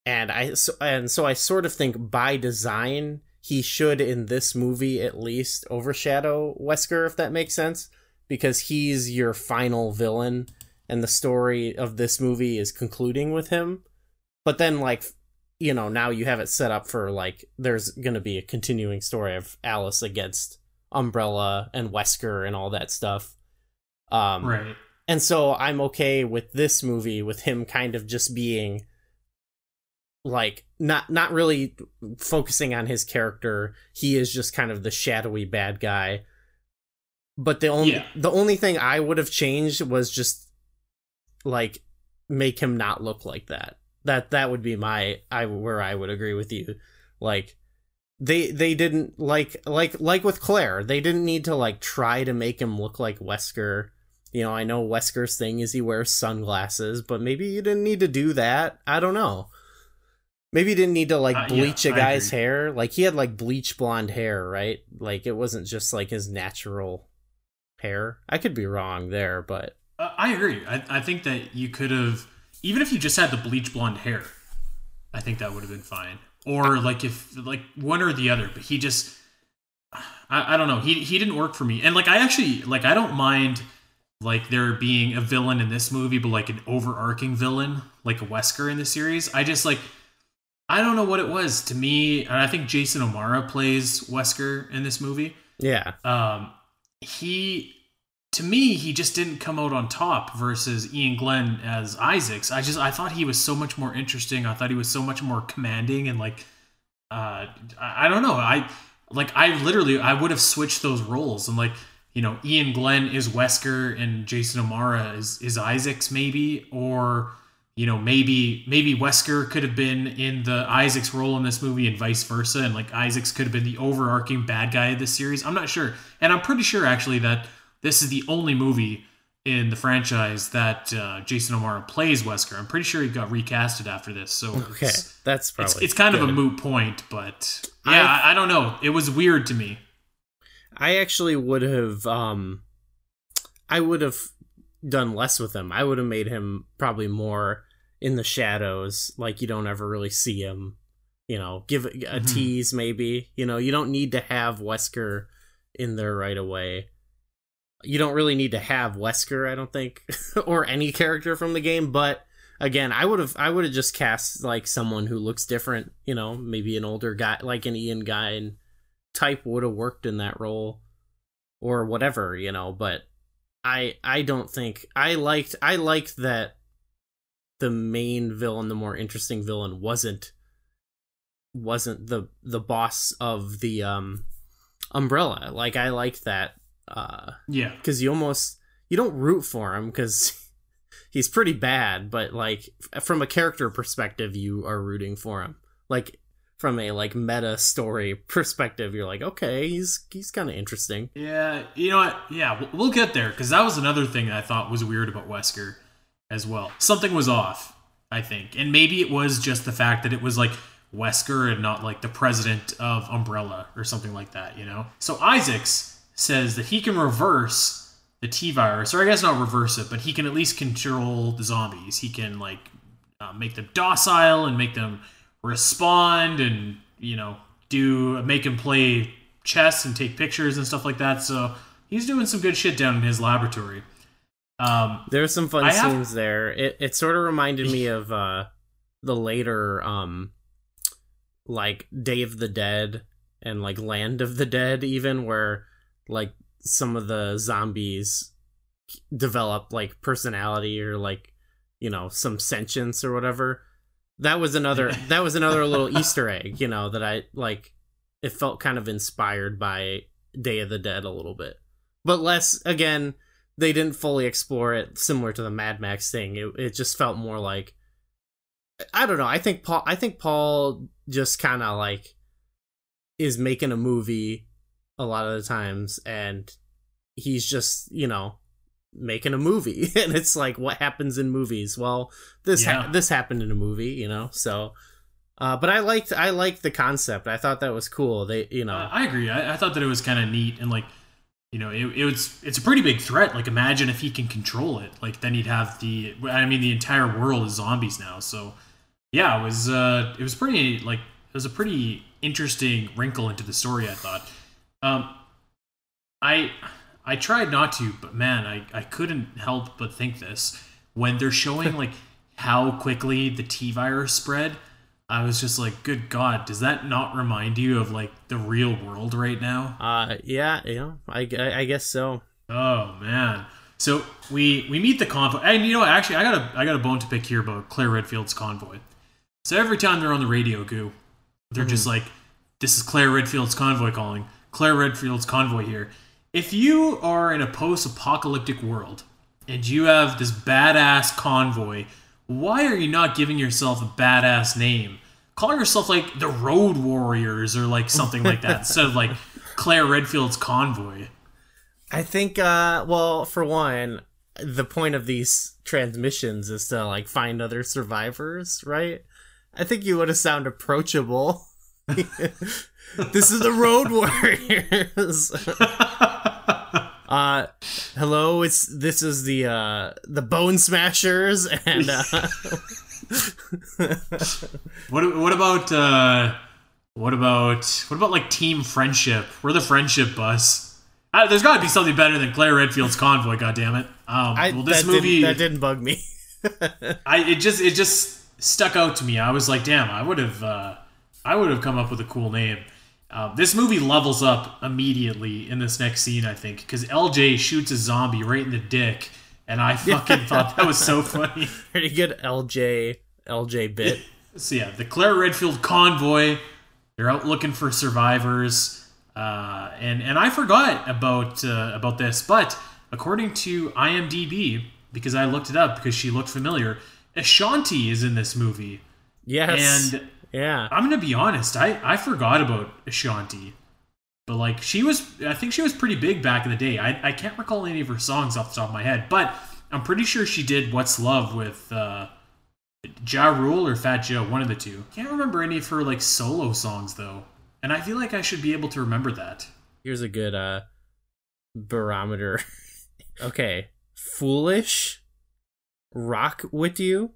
And I so, and so I sort of think by design he should in this movie at least overshadow Wesker, if that makes sense. Because he's your final villain, and the story of this movie is concluding with him. But then, like, you know, now you have it set up for, like, there's going to be a continuing story of Alice against Umbrella and Wesker and all that stuff. Um, right. And so I'm okay with this movie, with him kind of just being, like, not, not really focusing on his character. He is just kind of the shadowy bad guy. But the only yeah. the only thing I would have changed was just like make him not look like that. That that would be my I where I would agree with you. Like they they didn't like like like with Claire, they didn't need to like try to make him look like Wesker. You know, I know Wesker's thing is he wears sunglasses, but maybe you didn't need to do that. I don't know. Maybe you didn't need to, like, bleach uh, yeah, a guy's hair. Like, he had, like, bleach blonde hair, right? Like, it wasn't just, like, his natural pair. I could be wrong there, but uh, I agree. I, I think that you could have, even if you just had the bleach blonde hair, I think that would have been fine. Or like if like one or the other, but he just, I, I don't know. He he didn't work for me. And like, I actually, like, I don't mind like there being a villain in this movie, but like an overarching villain, like a Wesker in the series. I just like, I don't know what it was to me. And I think Jason O'Mara plays Wesker in this movie. Yeah. Um, he, to me, he just didn't come out on top versus Iain Glen as Isaacs. I just, I thought he was so much more interesting. I thought he was so much more commanding and like, uh, I, I don't know. I, Like, I literally, I would have switched those roles. And, like, you know, Iain Glen is Wesker and Jason O'Mara is, is Isaacs, maybe. Or, you know, maybe maybe Wesker could have been in the Isaacs role in this movie and vice versa. And, like, Isaacs could have been the overarching bad guy of this series. I'm not sure. And I'm pretty sure, actually, that this is the only movie in the franchise that uh, Jason O'Mara plays Wesker. I'm pretty sure he got recasted after this. So okay, it's, that's probably it's, it's kind good. of a moot point, but yeah, I, I don't know. It was weird to me. I actually would have, um, I would have done less with him. I would have made him probably more in the shadows. Like you don't ever really see him, you know, give a mm-hmm. tease maybe, you know, you don't need to have Wesker in there right away. You don't really need to have Wesker, I don't think, or any character from the game. But again, I would have I would have just cast like someone who looks different, you know, maybe an older guy, like an Iain Glen type would have worked in that role or whatever, you know. But I I don't think I liked I liked that the main villain, the more interesting villain, wasn't wasn't the the boss of the um, umbrella. Like I liked that. Uh, yeah, because you almost you don't root for him because he's pretty bad, but like from a character perspective, you are rooting for him. Like from a like meta story perspective, you're like, okay, he's he's kind of interesting. Yeah, you know what? Yeah, we'll get there because that was another thing that I thought was weird about Wesker as well. Something was off, I think, and maybe it was just the fact that it was like Wesker and not like the president of Umbrella or something like that. You know, so Isaacs says that he can reverse the T-virus, or I guess not reverse it, but he can at least control the zombies. He can, like, uh, make them docile and make them respond and, you know, do make them play chess and take pictures and stuff like that. So he's doing some good shit down in his laboratory. Um, There's some fun I scenes have... there. It it sort of reminded me of uh, the later, um, like, Day of the Dead and, like, Land of the Dead even, where like some of the zombies develop like personality or like, you know, some sentience or whatever. That was another that was another little Easter egg, you know, that I like. It felt kind of inspired by Day of the Dead a little bit, but less. Again, they didn't fully explore it, similar to the Mad Max thing. It it just felt more like, I don't know. I think Paul I think Paul just kind of like is making a movie a lot of the times, and he's just, you know, making a movie, and it's like, what happens in movies? Well, this yeah. ha- this happened in a movie, you know. So, uh, but I liked I liked the concept. I thought that was cool. They, you know, uh, I agree. I, I thought that it was kind of neat, and like, you know, it, it was it's a pretty big threat. Like, imagine if he can control it. Like, then he'd have the. I mean, the entire world is zombies now. So, yeah, it was uh, it was pretty like it was a pretty interesting wrinkle into the story, I thought. Um, I I tried not to, but man, I, I couldn't help but think this. When they're showing, like, how quickly the T-virus spread, I was just like, good God, does that not remind you of, like, the real world right now? Uh, yeah, yeah, I, I, I guess so. Oh, man. So, we, we meet the convoy, and you know what, actually, I got a, I got a bone to pick here about Claire Redfield's convoy. So every time they're on the radio, Goo, they're mm-hmm. just like, this is Claire Redfield's convoy calling. Claire Redfield's convoy here. If you are in a post-apocalyptic world and you have this badass convoy, why are you not giving yourself a badass name? Call yourself like the Road Warriors or like something like that instead of like Claire Redfield's convoy. I think, uh, well, for one, the point of these transmissions is to like find other survivors, right? I think you want to sound approachable. This is the Road Warriors. Uh, hello, it's this is the uh, the Bone Smashers and. Uh, what what about uh, what about what about like Team Friendship? We're the Friendship Bus. Uh, there's got to be something better than Claire Redfield's Convoy. Goddamn it! Um, I, well, this that movie didn't, that didn't bug me. I it just it just stuck out to me. I was like, damn, I would have uh, I would have come up with a cool name. Uh, this movie levels up immediately in this next scene, I think, because L J shoots a zombie right in the dick, and I fucking thought that was so funny. Pretty good L J L J bit. So yeah, the Claire Redfield Convoy, they're out looking for survivors, uh, and and I forgot about uh, about this, but according to I M D B, because I looked it up because she looked familiar, Ashanti is in this movie. Yes, and. Yeah, I'm gonna be honest. I, I forgot about Ashanti, but like she was, I think she was pretty big back in the day. I I can't recall any of her songs off the top of my head, but I'm pretty sure she did "What's Love" with uh, Ja Rule or Fat Joe, one of the two. Can't remember any of her like solo songs though, and I feel like I should be able to remember that. Here's a good uh, barometer. Okay, Foolish, Rock With You,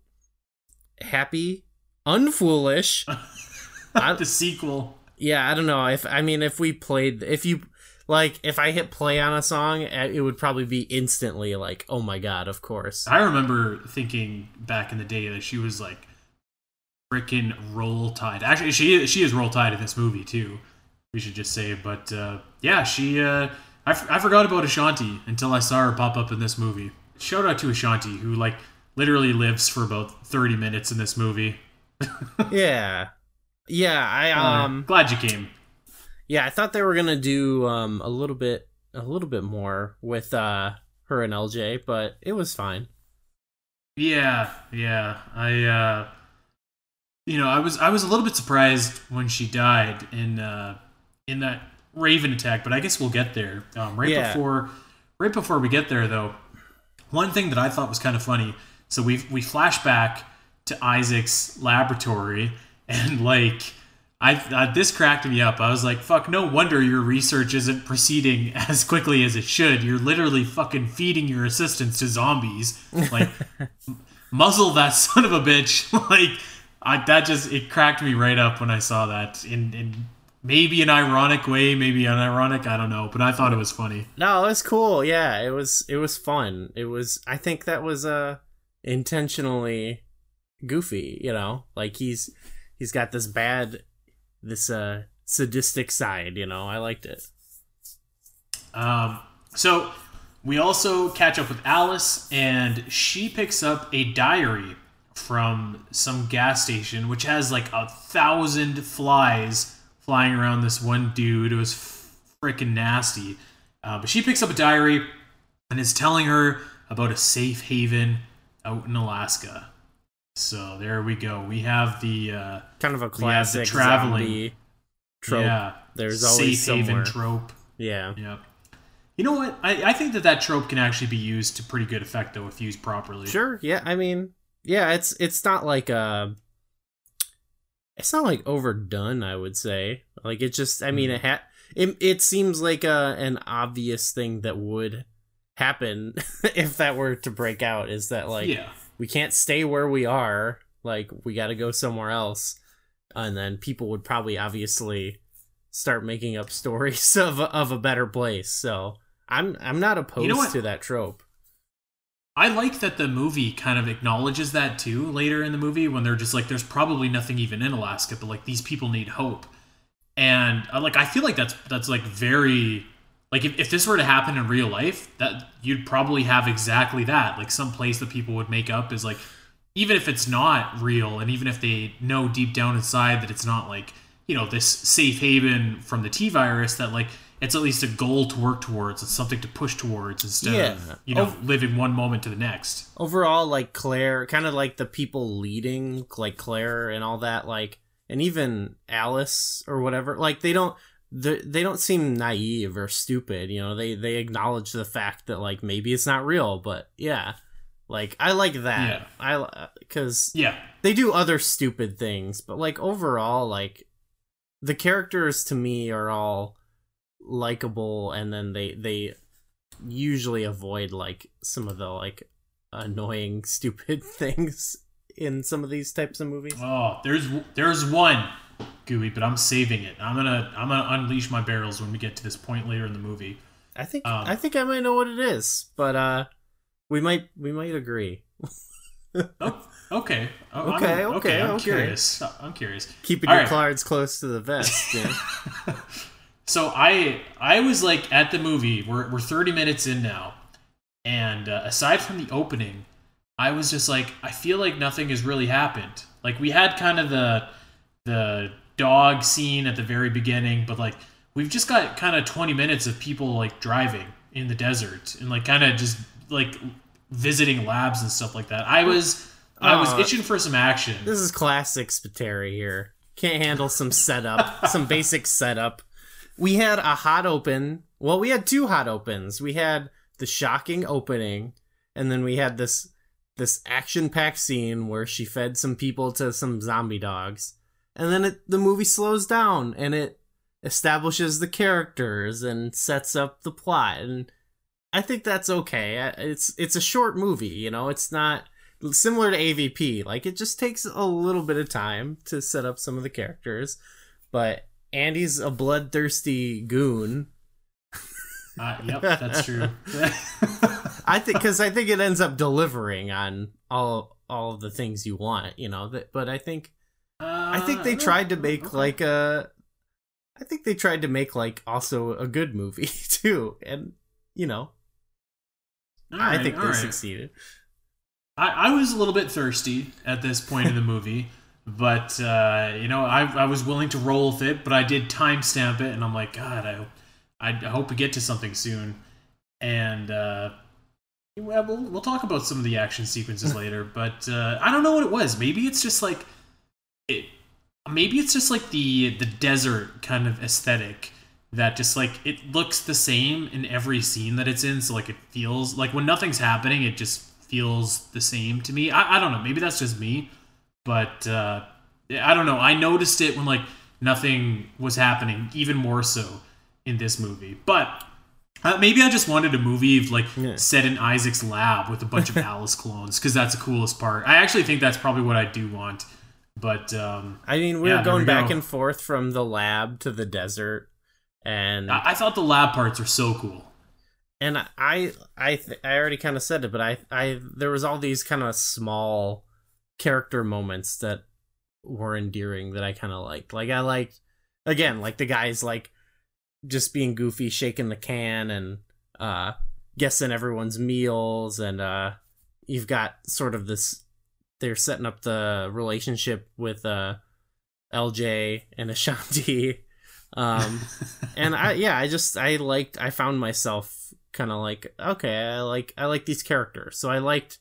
Happy. Unfoolish. The sequel. Yeah, I don't know. If I mean, if we played, if you like, if I hit play on a song, it would probably be instantly like, oh my god, of course. I remember thinking back in the day that she was like freaking Roll Tide. Actually, she she is Roll Tide in this movie too. We should just say, but uh, yeah, she. Uh, I f- I forgot about Ashanti until I saw her pop up in this movie. Shout out to Ashanti, who like literally lives for about thirty minutes in this movie. yeah yeah I um glad you came. yeah I thought they were gonna do um a little bit a little bit more with uh her and L J, but it was fine. yeah yeah I uh you know I was I was a little bit surprised when she died in uh in that Raven attack, but I guess we'll get there. um right yeah. before right before we get there though, one thing that I thought was kind of funny, so we we flash back to Isaac's laboratory, and like I, I this cracked me up. I was like, fuck, no wonder your research isn't proceeding as quickly as it should. You're literally fucking feeding your assistants to zombies. Like muzzle that son of a bitch. Like I, that just, it cracked me right up when I saw that in, in maybe an ironic way, maybe unironic, I don't know, but I thought it was funny. No, it was cool. Yeah, it was it was fun. It was, I think that was uh intentionally goofy, you know, like he's he's got this bad this uh sadistic side, you know. I liked it. Um so we also catch up with Alice, and she picks up a diary from some gas station which has like a thousand flies flying around this one dude. It was freaking nasty. Uh, but she picks up a diary and is telling her about a safe haven out in Alaska. So there we go. We have the uh, kind of a classic traveling trope. Yeah, there's always safe haven trope. Yeah, yeah. You know what? I, I think that that trope can actually be used to pretty good effect, though, if used properly. Sure. Yeah. I mean, yeah. It's it's not like uh, it's not like overdone. I would say like it just. I mean, mm. it ha- it it seems like a, an obvious thing that would happen if that were to break out. Is that like yeah. We can't stay where we are, like, we gotta go somewhere else. And then people would probably obviously start making up stories of, of a better place. So I'm I'm not opposed you know to that trope. I like that the movie kind of acknowledges that too later in the movie when they're just like, there's probably nothing even in Alaska, but like these people need hope. And uh, like I feel like that's that's like very... Like, if, if this were to happen in real life, that you'd probably have exactly that. Like, some place that people would make up is, like, even if it's not real, and even if they know deep down inside that it's not, like, you know, this safe haven from the T-virus, that, like, it's at least a goal to work towards. It's something to push towards instead yeah. of, you know, Over- living one moment to the next. Overall, like, Claire, kind of like the people leading, like, Claire and all that, like, and even Alice or whatever, like, they don't... The, they don't seem naive or stupid, you know. They they acknowledge the fact that like maybe it's not real, but yeah, like I like that. Yeah. I because yeah, they do other stupid things, but like overall, like the characters to me are all likable, and then they they usually avoid like some of the like annoying, stupid things in some of these types of movies. Oh, there's there's one, Gooey, but I'm saving it. I'm gonna I'm gonna unleash my barrels when we get to this point later in the movie. I think um, I think I might know what it is, but uh, we might we might agree. Oh, okay. Oh, okay, I'm, okay, okay. I'm okay. curious. I'm curious. Keeping All your right. cards close to the vest. Yeah. So I I was like at the movie. We're we're thirty minutes in now, and uh, aside from the opening, I was just like, I feel like nothing has really happened. Like we had kind of the the dog scene at the very beginning, but like we've just got kind of twenty minutes of people like driving in the desert and like kind of just like visiting labs and stuff like that. I was uh, I was itching for some action. This is classic Scuteri here. Can't handle some setup, some basic setup. We had a hot open. Well, we had two hot opens. We had the shocking opening, and then we had this this action-packed scene where she fed some people to some zombie dogs. And then it, the movie slows down, and it establishes the characters and sets up the plot. And I think that's okay. It's it's a short movie, you know? It's not similar to A V P. Like, it just takes a little bit of time to set up some of the characters. But Andy's a bloodthirsty goon. Uh, yep, that's true. I think because I think it ends up delivering on all all of the things you want, you know. That, but I think uh, I think they tried to make okay. like a. I think they tried to make like also a good movie too, and you know, all I right, think they right. succeeded. I, I was a little bit thirsty at this point in the movie. But, uh, you know, I I was willing to roll with it, but I did timestamp it, and I'm like, God, I I hope we get to something soon. And uh, we'll, we'll talk about some of the action sequences later, but uh, I don't know what it was. Maybe it's just like, it, maybe it's just like the, the desert kind of aesthetic that just like, it looks the same in every scene that it's in, so like it feels, like when nothing's happening, it just feels the same to me. I, I don't know, maybe that's just me. But uh, I don't know. I noticed it when like nothing was happening, even more so in this movie. But uh, maybe I just wanted a movie of, like yeah. set in Isaac's lab with a bunch of Alice clones because that's the coolest part. I actually think that's probably what I do want. But um, I mean, we yeah, were going we back and forth from the lab to the desert, and I, I thought the lab parts are so cool. And I, I, th- I already kind of said it, but I, I, there was all these kind of small character moments that were endearing that I kind of liked. Like I liked, again, like the guys like just being goofy, shaking the can and uh, guessing everyone's meals. And uh, you've got sort of this, they're setting up the relationship with uh, L J and Ashanti. Um, and I, yeah, I just, I liked, I found myself kind of like, okay, I like, I like these characters. So I liked,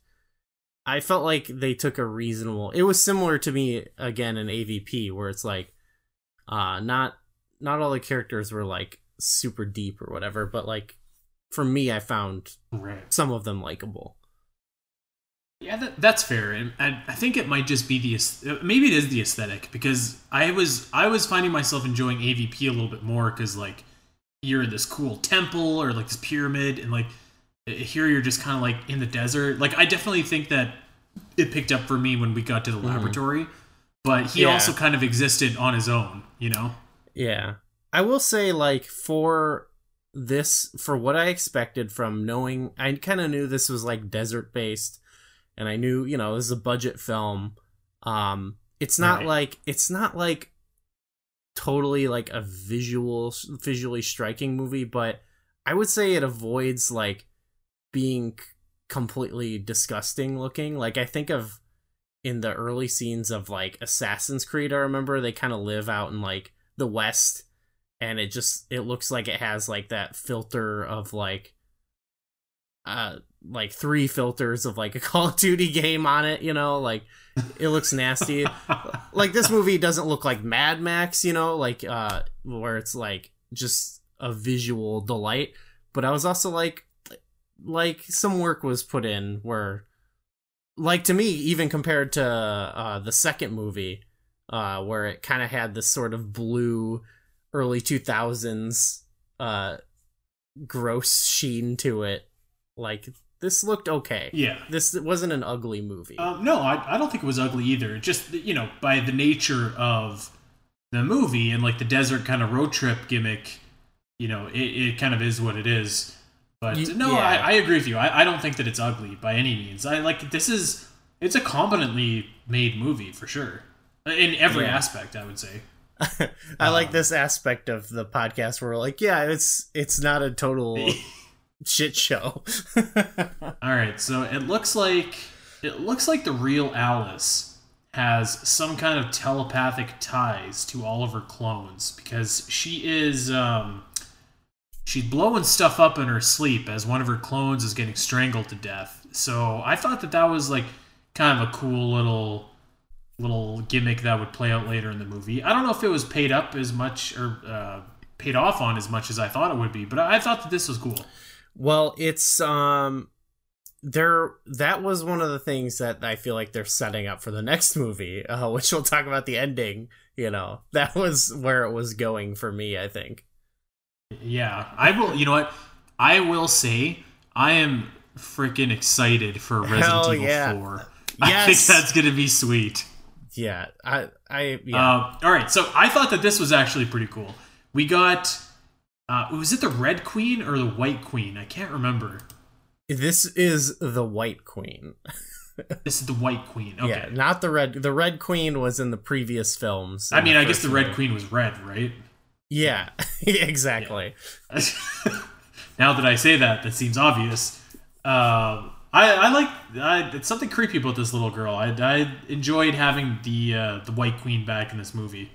I felt like they took a reasonable... It was similar to me, again, in A V P, where it's like, uh, not not all the characters were, like, super deep or whatever, but, like, for me, I found right. some of them likable. Yeah, that, that's fair, and I, I think it might just be the... Maybe it is the aesthetic, because I was I was finding myself enjoying A V P a little bit more, because, like, you're in this cool temple, or, like, this pyramid, and, like, here you're just kind of like in the desert. Like I definitely think that it picked up for me when we got to the mm. laboratory, but he yeah. also kind of existed on his own, you know? Yeah. I will say like for this, for what I expected from knowing, I kind of knew this was like desert based and I knew, you know, this is a budget film. Um, it's not right. like, it's not like totally like a visual, visually striking movie, but I would say it avoids like, being completely disgusting looking. Like I think of in the early scenes of like Assassin's Creed, I remember they kind of live out in like the West and it just, it looks like it has like that filter of like, uh, like three filters of like a Call of Duty game on it, you know, like it looks nasty. Like this movie doesn't look like Mad Max, you know, like, uh, where it's like just a visual delight. But I was also like, like some work was put in where like to me even compared to uh the second movie uh where it kind of had this sort of blue early two thousands uh gross sheen to it. Like, this looked okay. Yeah. This wasn't an ugly movie. Um, no, I, I don't think it was ugly either. Just, you know, by the nature of the movie and, like, the desert kind of road trip gimmick, you know, it, it kind of is what it is. But, you, no, yeah. I, I agree with you. I, I don't think that it's ugly by any means. I, like, this is... It's a competently made movie, for sure. In every yeah. aspect, I would say. I um, like this aspect of the podcast where we're like, yeah, it's it's not a total... shit show. Alright, so it looks like it looks like the real Alice has some kind of telepathic ties to all of her clones, because she is um she's blowing stuff up in her sleep as one of her clones is getting strangled to death. So I thought that that was like kind of a cool little little gimmick that would play out later in the movie. I don't know if it was paid up as much or uh, paid off on as much as I thought it would be, but I thought that this was cool. Well, it's, um, there, that was one of the things that I feel like they're setting up for the next movie, uh, which we'll talk about the ending, you know, that was where it was going for me, I think. Yeah, I will, you know what, I will say, I am freaking excited for Resident Evil yeah. four. Yes. I think that's going to be sweet. Yeah, I, I, yeah. Uh, all right, so I thought that this was actually pretty cool. We got... Uh, was it the Red Queen or the White Queen? I can't remember. This is the White Queen. This is the White Queen. Okay. Yeah, not the Red. The Red Queen was in the previous films. I mean, I guess the Red Queen was red, right? Yeah, exactly. Yeah. Now that I say that, that seems obvious. Uh, I, I like I, it's something creepy about this little girl. I, I enjoyed having the uh, the White Queen back in this movie.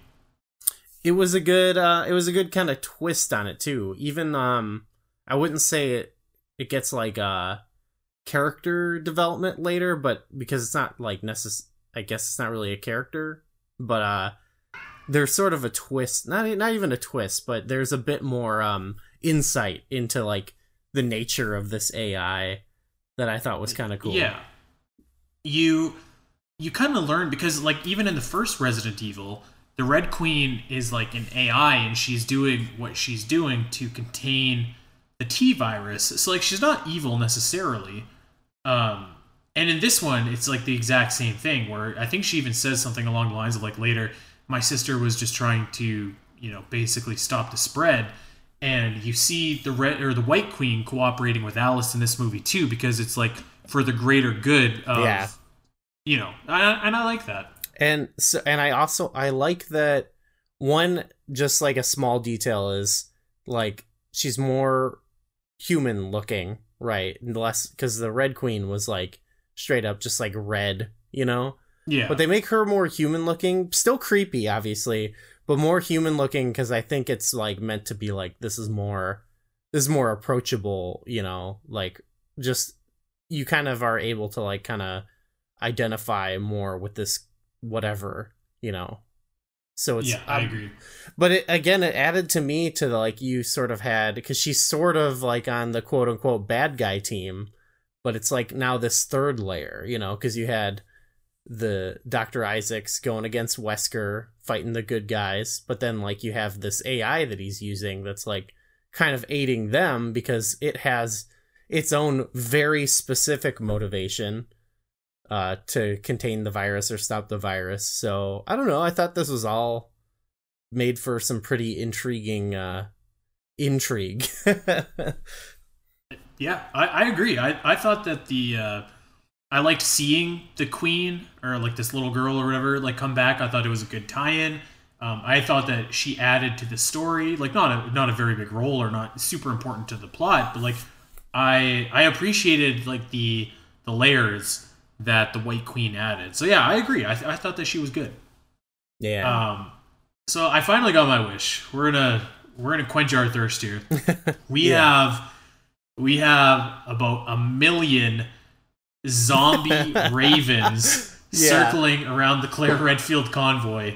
It was a good, uh, it was a good kind of twist on it too. Even, um, I wouldn't say it, it gets like uh character development later, but because it's not like necess, I guess it's not really a character, but uh, there's sort of a twist, not not even a twist, but there's a bit more um insight into like the nature of this A I that I thought was kind of cool. Yeah, you you kind of learn because like even in the first Resident Evil. The Red Queen is like an A I, and she's doing what she's doing to contain the T-virus. So, like, she's not evil necessarily. Um, and in this one, it's like the exact same thing, where I think she even says something along the lines of, like, later, my sister was just trying to, you know, basically stop the spread. And you see the Red or the White Queen cooperating with Alice in this movie, too, because it's, like, for the greater good of, yeah. you know, and, and I like that. And so, and I also, I like that one, just like a small detail is like, she's more human looking, right? And less, because the Red Queen was like straight up just like red, you know? Yeah. But they make her more human looking, still creepy, obviously, but more human looking. Cause I think it's like meant to be like, this is more, this is more approachable, you know, like just, you kind of are able to like kind of identify more with this whatever, you know, so it's yeah um, I agree, but it, again it added to me to the, like you sort of had because she's sort of like on the quote unquote bad guy team, but it's like now this third layer, you know, because you had the Doctor Isaacs going against Wesker fighting the good guys, but then like you have this A I that he's using that's like kind of aiding them because it has its own very specific motivation Uh, to contain the virus or stop the virus. So I don't know. I thought this was all made for some pretty intriguing uh, intrigue. Yeah, I, I agree. I, I thought that the uh, I liked seeing the queen or like this little girl or whatever like come back. I thought it was a good tie-in. Um, I thought that she added to the story, like not a not a very big role or not super important to the plot, but like I I appreciated like the the layers that the White Queen added. So yeah, I agree. I, th- I thought that she was good. Yeah. Um. So I finally got my wish. We're gonna we're gonna quench our thirst here. We yeah. have we have about a million zombie ravens yeah. circling around the Claire Redfield convoy.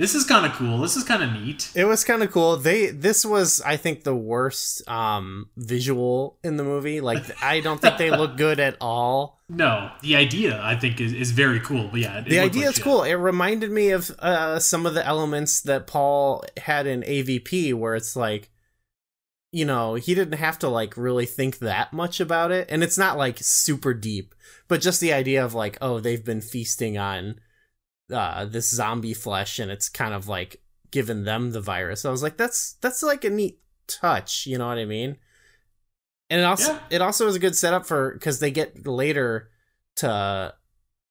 This is kind of cool. This is kind of neat. It was kind of cool. They this was, I think, the worst um, visual in the movie. Like, I don't think they look good at all. No, the idea I think is, is very cool. But yeah, the idea like is shit. Cool. It reminded me of uh, some of the elements that Paul had in A V P, where it's like you know, he didn't have to, like, really think that much about it. And it's not, like, super deep. But just the idea of, like, oh, they've been feasting on uh, this zombie flesh, and it's kind of, like, given them the virus. I was like, that's, that's like, a neat touch, you know what I mean? And it also, yeah. it also is a good setup for, because they get later to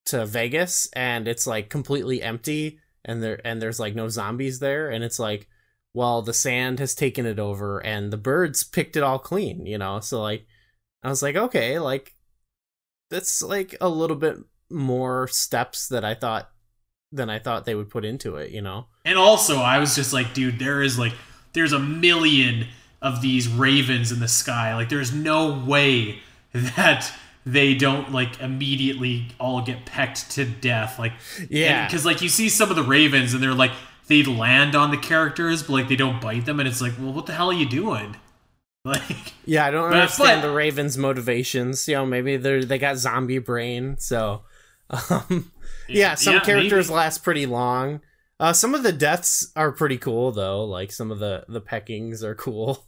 to Vegas, and it's, like, completely empty, and there and there's, like, no zombies there, and it's, like, well, the sand has taken it over, and the birds picked it all clean, you know? So, like, I was like, okay, like, that's, like, a little bit more steps that I thought, than I thought they would put into it, you know? And also, I was just like, dude, there is, like, there's a million of these ravens in the sky. Like, there's no way that they don't, like, immediately all get pecked to death. Like, yeah. Because, like, you see some of the ravens, and they're, like, they land on the characters, but, like, they don't bite them, and it's like, well, what the hell are you doing? Like, yeah, I don't understand but, the Ravens' motivations. You know, maybe they they got zombie brain, so um, yeah. Some yeah, characters maybe. last pretty long. Uh, some of the deaths are pretty cool, though. Like, some of the the peckings are cool.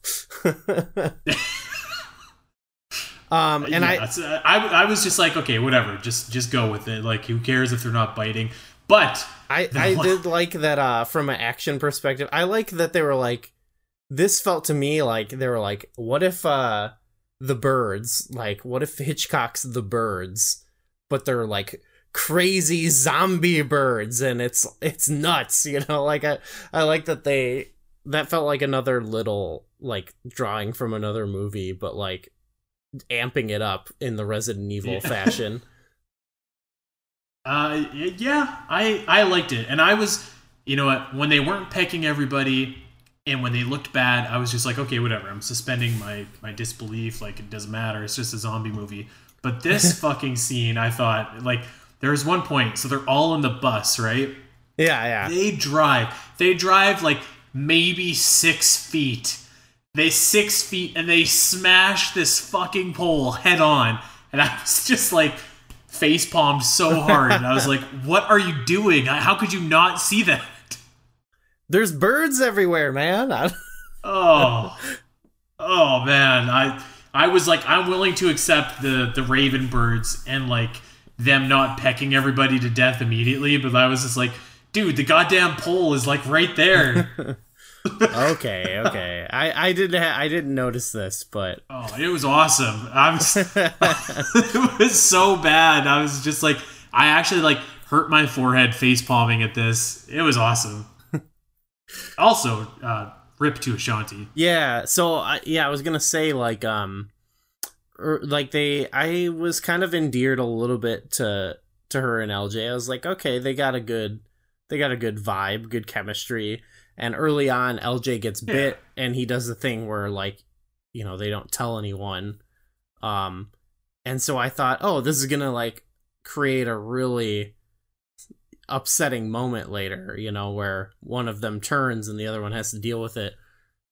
um, and yeah, I, I I was just like, okay, whatever, just just go with it. Like, who cares if they're not biting? But I, I did like that uh, from an action perspective. I like that they were like, this felt to me like they were like, what if uh, the birds, like, what if Hitchcock's The Birds, but they're like crazy zombie birds, and it's it's nuts, you know? Like, I, I like that they, that felt like another little, like, drawing from another movie, but, like, amping it up in the Resident Evil yeah. fashion. Uh, yeah, I, I liked it. And I was, you know what, when they weren't pecking everybody and when they looked bad, I was just like, okay, whatever. I'm suspending my, my disbelief. Like, it doesn't matter. It's just a zombie movie. But this fucking scene, I thought, like, there was one point. So they're all in the bus, right? Yeah, yeah. They drive. They drive, like, maybe six feet. They six feet and they smash this fucking pole head on. And I was just like, face palmed so hard, and I was like, what are you doing? How could you not see that? There's birds everywhere, man. oh oh man I I was like, I'm willing to accept the the raven birds and, like, them not pecking everybody to death immediately, but I was just like, dude, the goddamn pole is, like, right there. okay, okay. I, I didn't ha- I didn't notice this, but oh, it was awesome. I was it was so bad. I was just like, I actually, like, hurt my forehead face palming at this. It was awesome. Also, uh, rip to Ashanti. Yeah. So uh, yeah, I was gonna say, like, um, or, like, they, I was kind of endeared a little bit to to her and L J. I was like, okay, they got a good, they got a good vibe, good chemistry. And early on, L J gets bit, yeah. and he does the thing where, like, you know, they don't tell anyone. Um, and so I thought, oh, this is going to, like, create a really upsetting moment later, you know, where one of them turns and the other one has to deal with it.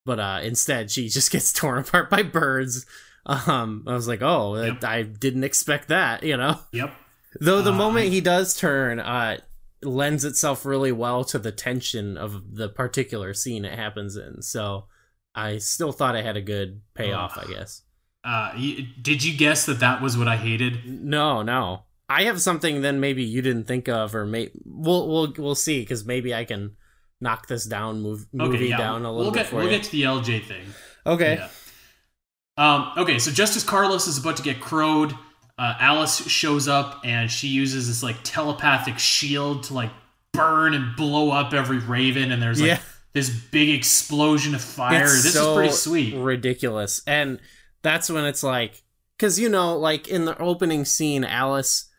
But uh, instead, she just gets torn apart by birds. Um, I was like, oh, yep. I, I didn't expect that, you know? Yep. Though the uh, moment I- he does turn... Uh, lends itself really well to the tension of the particular scene it happens in. So I still thought I had a good payoff, uh, I guess. Uh, you, did you guess that that was what I hated? No, no. I have something then maybe you didn't think of, or may we'll we'll we'll see, because maybe I can knock this down move, movie okay, yeah, down a little we'll bit. Get, for we'll you. get to the L J thing. Okay. Yeah. Um, okay. So just as Carlos is about to get crowed, Uh, Alice shows up, and she uses this, like, telepathic shield to, like, burn and blow up every raven, and there's, like, yeah. this big explosion of fire. It's this so is pretty sweet. Ridiculous. And that's when it's like, because, you know, like, in the opening scene, Alice,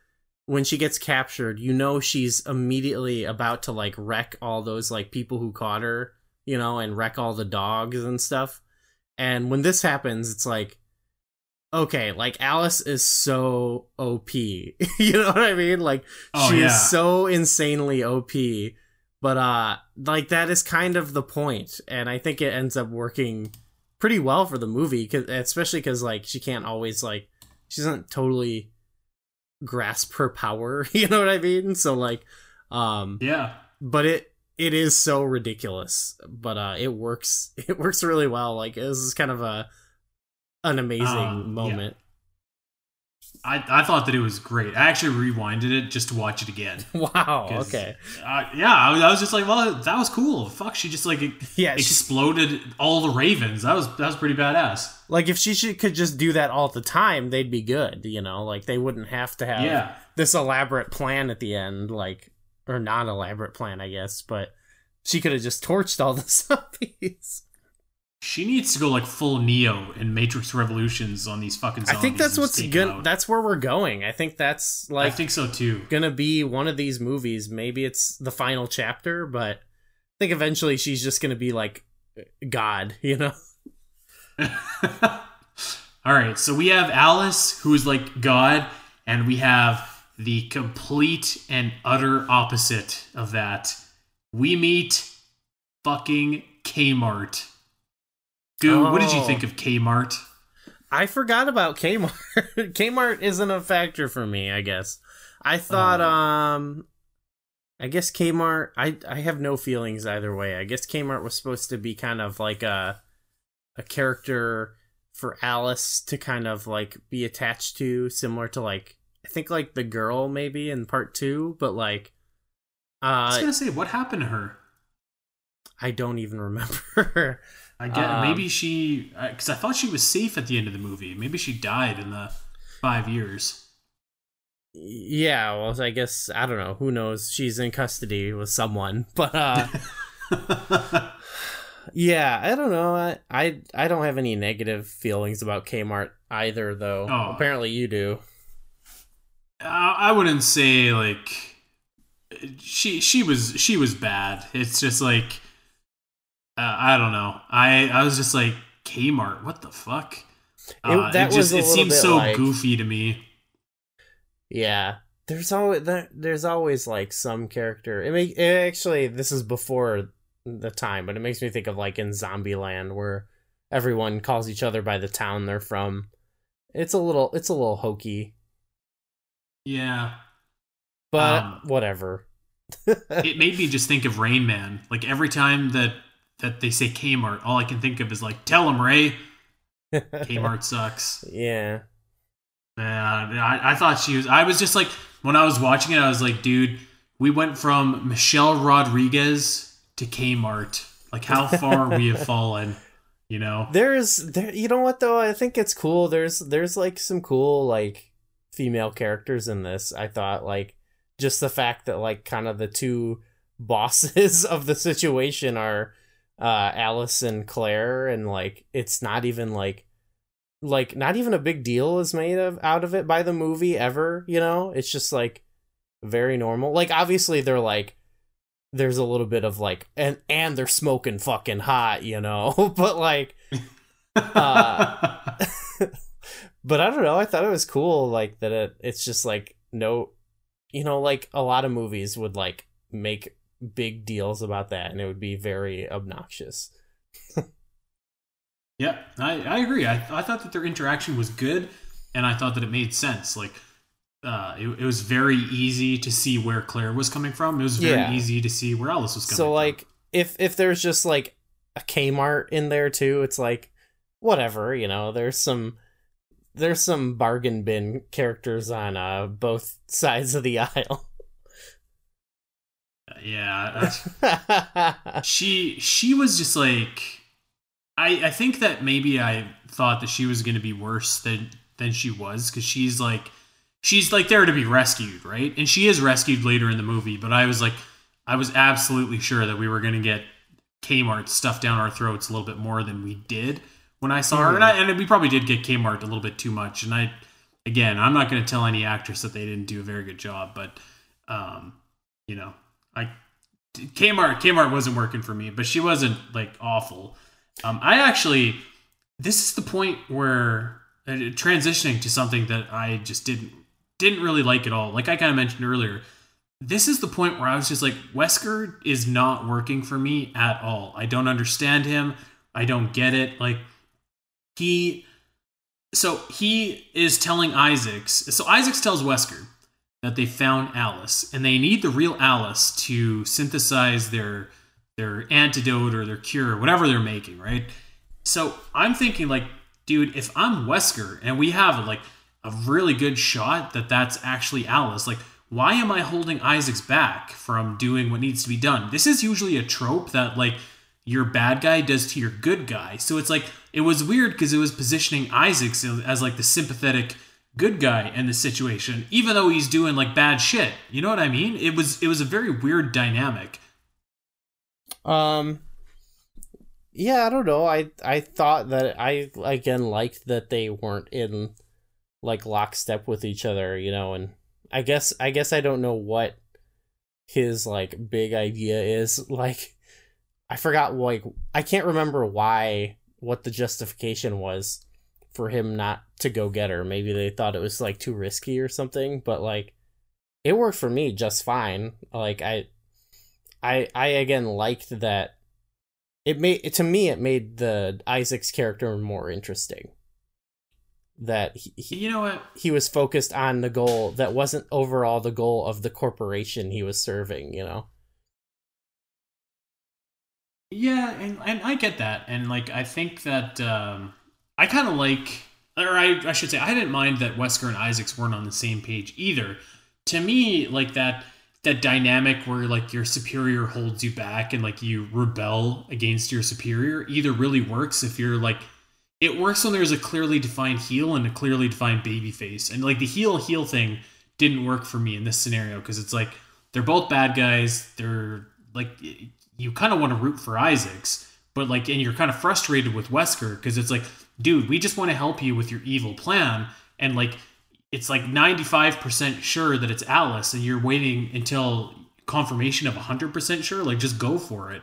when she gets captured, you know, she's immediately about to, like, wreck all those, like, people who caught her, you know, and wreck all the dogs and stuff. And when this happens, it's like, okay, like, Alice is so O P. You know what I mean? Like, oh, she yeah. is so insanely O P. But, uh, like, that is kind of the point. And I think it ends up working pretty well for the movie, cause, especially because, like, she can't always, like, she doesn't totally grasp her power. You know what I mean? So, like, um, yeah. But it, it is so ridiculous, but uh, it works. It works really well. Like, this is kind of a an amazing um, moment. Yeah. I I thought that it was great. I actually rewinded it just to watch it again. Wow. Okay. Uh, yeah, I was, I was just like, well, that was cool. Fuck, she just like yeah, exploded she, all the ravens. That was that was pretty badass. Like, if she should, could just do that all the time, they'd be good. You know, like they wouldn't have to have yeah. this elaborate plan at the end. Like. Or non-elaborate plan, I guess, but she could have just torched all the zombies. She needs to go like full Neo in Matrix Revolutions on these fucking zombies. I think that's what's good. That's where we're going. I think that's like I think so too. Gonna be one of these movies. Maybe it's the final chapter, but I think eventually she's just gonna be like God, you know. All right, so we have Alice, who's like God, and we have. The complete and utter opposite of that. We meet fucking Kmart. Dude, oh. What did you think of Kmart? I forgot about Kmart. Kmart isn't a factor for me, I guess. I thought, uh, um... I guess Kmart... I, I have no feelings either way. I guess Kmart was supposed to be kind of like a, a character for Alice to kind of, like, be attached to, similar to, like... I think, like, the girl, maybe, in part two, but, like... Uh, I was gonna say, what happened to her? I don't even remember. I get um, maybe she... Because I thought she was safe at the end of the movie. Maybe she died in the five years. Yeah, well, I guess... I don't know. Who knows? She's in custody with someone, but... uh Yeah, I don't know. I, I, I don't have any negative feelings about Kmart either, though. Oh. Apparently you do. I wouldn't say like she she was she was bad. It's just like uh, I don't know. I, I was just like Kmart. What the fuck? Uh, it, that it just was a it seems so like, goofy to me. Yeah, there's always there's always like some character. It make it actually this is before the time, but it makes me think of like in Zombieland where everyone calls each other by the town they're from. It's a little it's a little hokey. Yeah. But um, whatever. It made me just think of Rain Man. Like every time that, that they say Kmart, all I can think of is like, tell him, Ray. Kmart sucks. Yeah. Uh, I, I thought she was, I was just like, when I was watching it, I was like, dude, we went from Michelle Rodriguez to Kmart. Like how far we have fallen, you know? There's, there, you know what though? I think it's cool. There's, there's like some cool, like, female characters in this. I thought like just the fact that like kind of the two bosses of the situation are uh Alice and Claire, and like it's not even like like not even a big deal is made of out of it by the movie ever, you know? It's just like very normal. Like obviously they're like there's a little bit of like and and they're smoking fucking hot, you know? But like uh but I don't know, I thought it was cool, like, that it, it's just, like, no, you know, like, a lot of movies would, like, make big deals about that, and it would be very obnoxious. Yeah, I, I agree. I, I thought that their interaction was good, and I thought that it made sense. Like, uh, it, it was very easy to see where Claire was coming from. It was very yeah. easy to see where Alice was coming so, from. So, like, if, if there's just, like, a Kmart in there, too, it's, like, whatever, you know, there's some... There's some bargain bin characters on uh, both sides of the aisle. Yeah. Uh, she she was just like... I, I think that maybe I thought that she was going to be worse than, than she was, because she's like... She's like there to be rescued, right? And she is rescued later in the movie, but I was like... I was absolutely sure that we were going to get Kmart stuffed down our throats a little bit more than we did. When I saw her, and, I, and we probably did get Kmart a little bit too much, and I, again, I'm not going to tell any actress that they didn't do a very good job, but, um, you know, I, Kmart, Kmart wasn't working for me, but she wasn't, like, awful. Um, I actually, this is the point where, uh, transitioning to something that I just didn't, didn't really like at all, like I kind of mentioned earlier, this is the point where I was just like, Wesker is not working for me at all. I don't understand him, I don't get it, like, He, so he is telling Isaacs, so Isaacs tells Wesker, that they found Alice, and they need the real Alice to synthesize their their antidote or their cure, whatever they're making, right? So I'm thinking, like, dude, if I'm Wesker and we have like a really good shot that that's actually Alice, like, why am I holding Isaacs back from doing what needs to be done? This is usually a trope that, like, your bad guy does to your good guy. So it's like, it was weird because it was positioning Isaacs as like the sympathetic good guy in the situation, even though he's doing like bad shit. You know what I mean? It was, it was a very weird dynamic. Um, yeah, I don't know. I, I thought that I, again, liked that they weren't in like lockstep with each other, you know, and I guess, I guess I don't know what his like big idea is. Like, I forgot, like, I can't remember why, what the justification was for him not to go get her. Maybe they thought it was, like, too risky or something, but, like, it worked for me just fine. Like, I, I, I again, liked that it made, to me, it made the Isaacs character more interesting. That he, he, you know what? He was focused on the goal that wasn't overall the goal of the corporation he was serving, you know? Yeah, and, and I get that. And, like, I think that um, I kind of like, or I, I should say, I didn't mind that Wesker and Isaacs weren't on the same page either. To me, like, that that dynamic where, like, your superior holds you back and, like, you rebel against your superior either really works if you're, like, it works when there's a clearly defined heel and a clearly defined baby face. And, like, the heel-heel thing didn't work for me in this scenario because it's, like, they're both bad guys. They're, like... It, you kind of want to root for Isaacs, but like, and you're kind of frustrated with Wesker because it's like, dude, we just want to help you with your evil plan. And like, it's like ninety-five percent sure that it's Alice and you're waiting until confirmation of one hundred percent sure. Like, just go for it.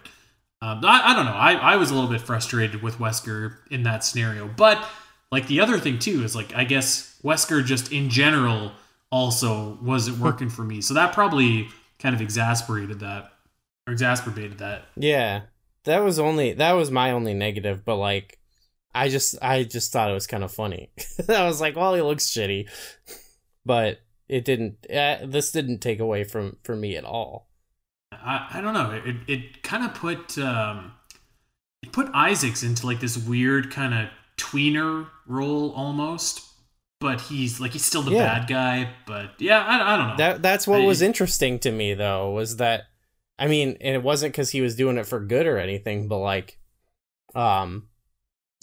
Um, I, I don't know. I, I was a little bit frustrated with Wesker in that scenario, but like the other thing too is like, I guess Wesker just in general also wasn't working for me. So that probably kind of exasperated that. Or exacerbated that. Yeah, that was only that was my only negative, but like I just I just thought it was kind of funny. I was like, well, he looks shitty, but it didn't uh, this didn't take away from from me at all. I, I don't know, it it kind of put um it put Isaacs into like this weird kind of tweener role almost, but he's like he's still the yeah. bad guy, but yeah, I, I don't know. That that's what I, was interesting to me though, was that I mean, and it wasn't because he was doing it for good or anything, but like, um,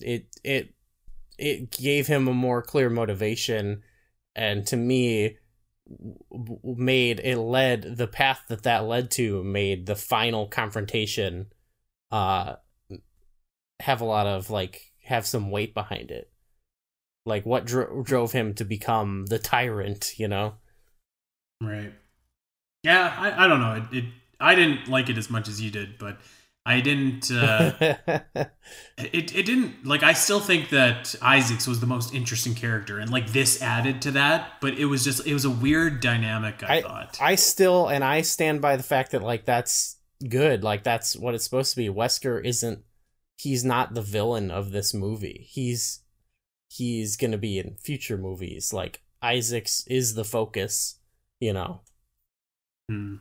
it it it gave him a more clear motivation, and to me, made it led the path that that led to made the final confrontation, uh, have a lot of like have some weight behind it, like what dro- drove him to become the tyrant, you know? Right. Yeah, I I don't know it. it I didn't like it as much as you did, but I didn't, uh, it, it didn't, like, I still think that Isaacs was the most interesting character, and, like, this added to that, but it was just, it was a weird dynamic, I, I thought. I still, and I stand by the fact that, like, that's good, like, that's what it's supposed to be. Wesker isn't, he's not the villain of this movie. He's, he's gonna be in future movies, like, Isaacs is the focus, you know? Hmm.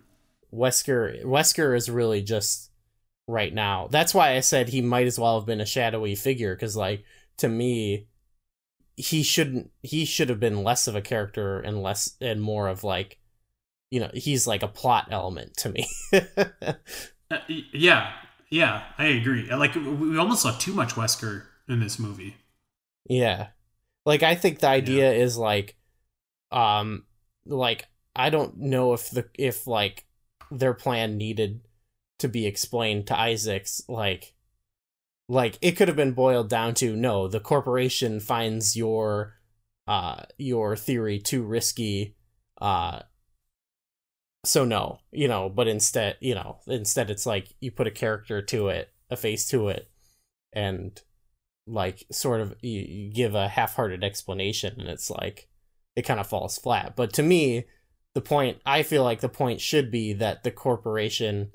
Wesker Wesker is really just right now. That's why I said he might as well have been a shadowy figure, because like to me he shouldn't he should have been less of a character and less and more of like, you know, he's like a plot element to me. uh, yeah yeah I agree. Like we almost saw too much Wesker in this movie. Yeah, like I think the idea yeah. is like um like I don't know if the if like their plan needed to be explained to Isaacs. Like, like it could have been boiled down to, no, the corporation finds your, uh, your theory too risky. Uh, so no, you know, but instead, you know, instead it's like you put a character to it, a face to it, and like sort of you, you give a half-hearted explanation, and it's like, it kind of falls flat. But to me, the point, I feel like the point should be that the corporation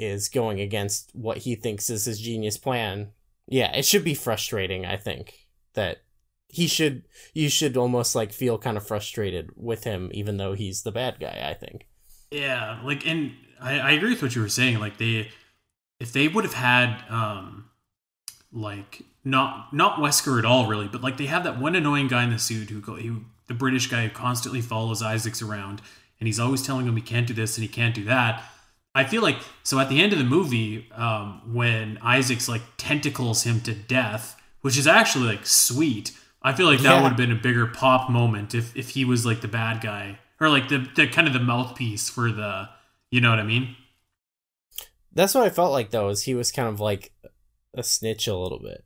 is going against what he thinks is his genius plan. Yeah, it should be frustrating, I think, that he should, you should almost like feel kind of frustrated with him, even though he's the bad guy, I think. Yeah. Like, and I, I agree with what you were saying. Like they, if they would have had, um, like not, not Wesker at all really, but like they have that one annoying guy in the suit who, who the British guy who constantly follows Isaacs around and he's always telling him he can't do this and he can't do that. I feel like, so at the end of the movie, um, when Isaacs like tentacles him to death, which is actually like sweet. I feel like that yeah. would have been a bigger pop moment if, if he was like the bad guy or like the, the kind of the mouthpiece for the, you know what I mean? That's what I felt like though, is he was kind of like a snitch a little bit.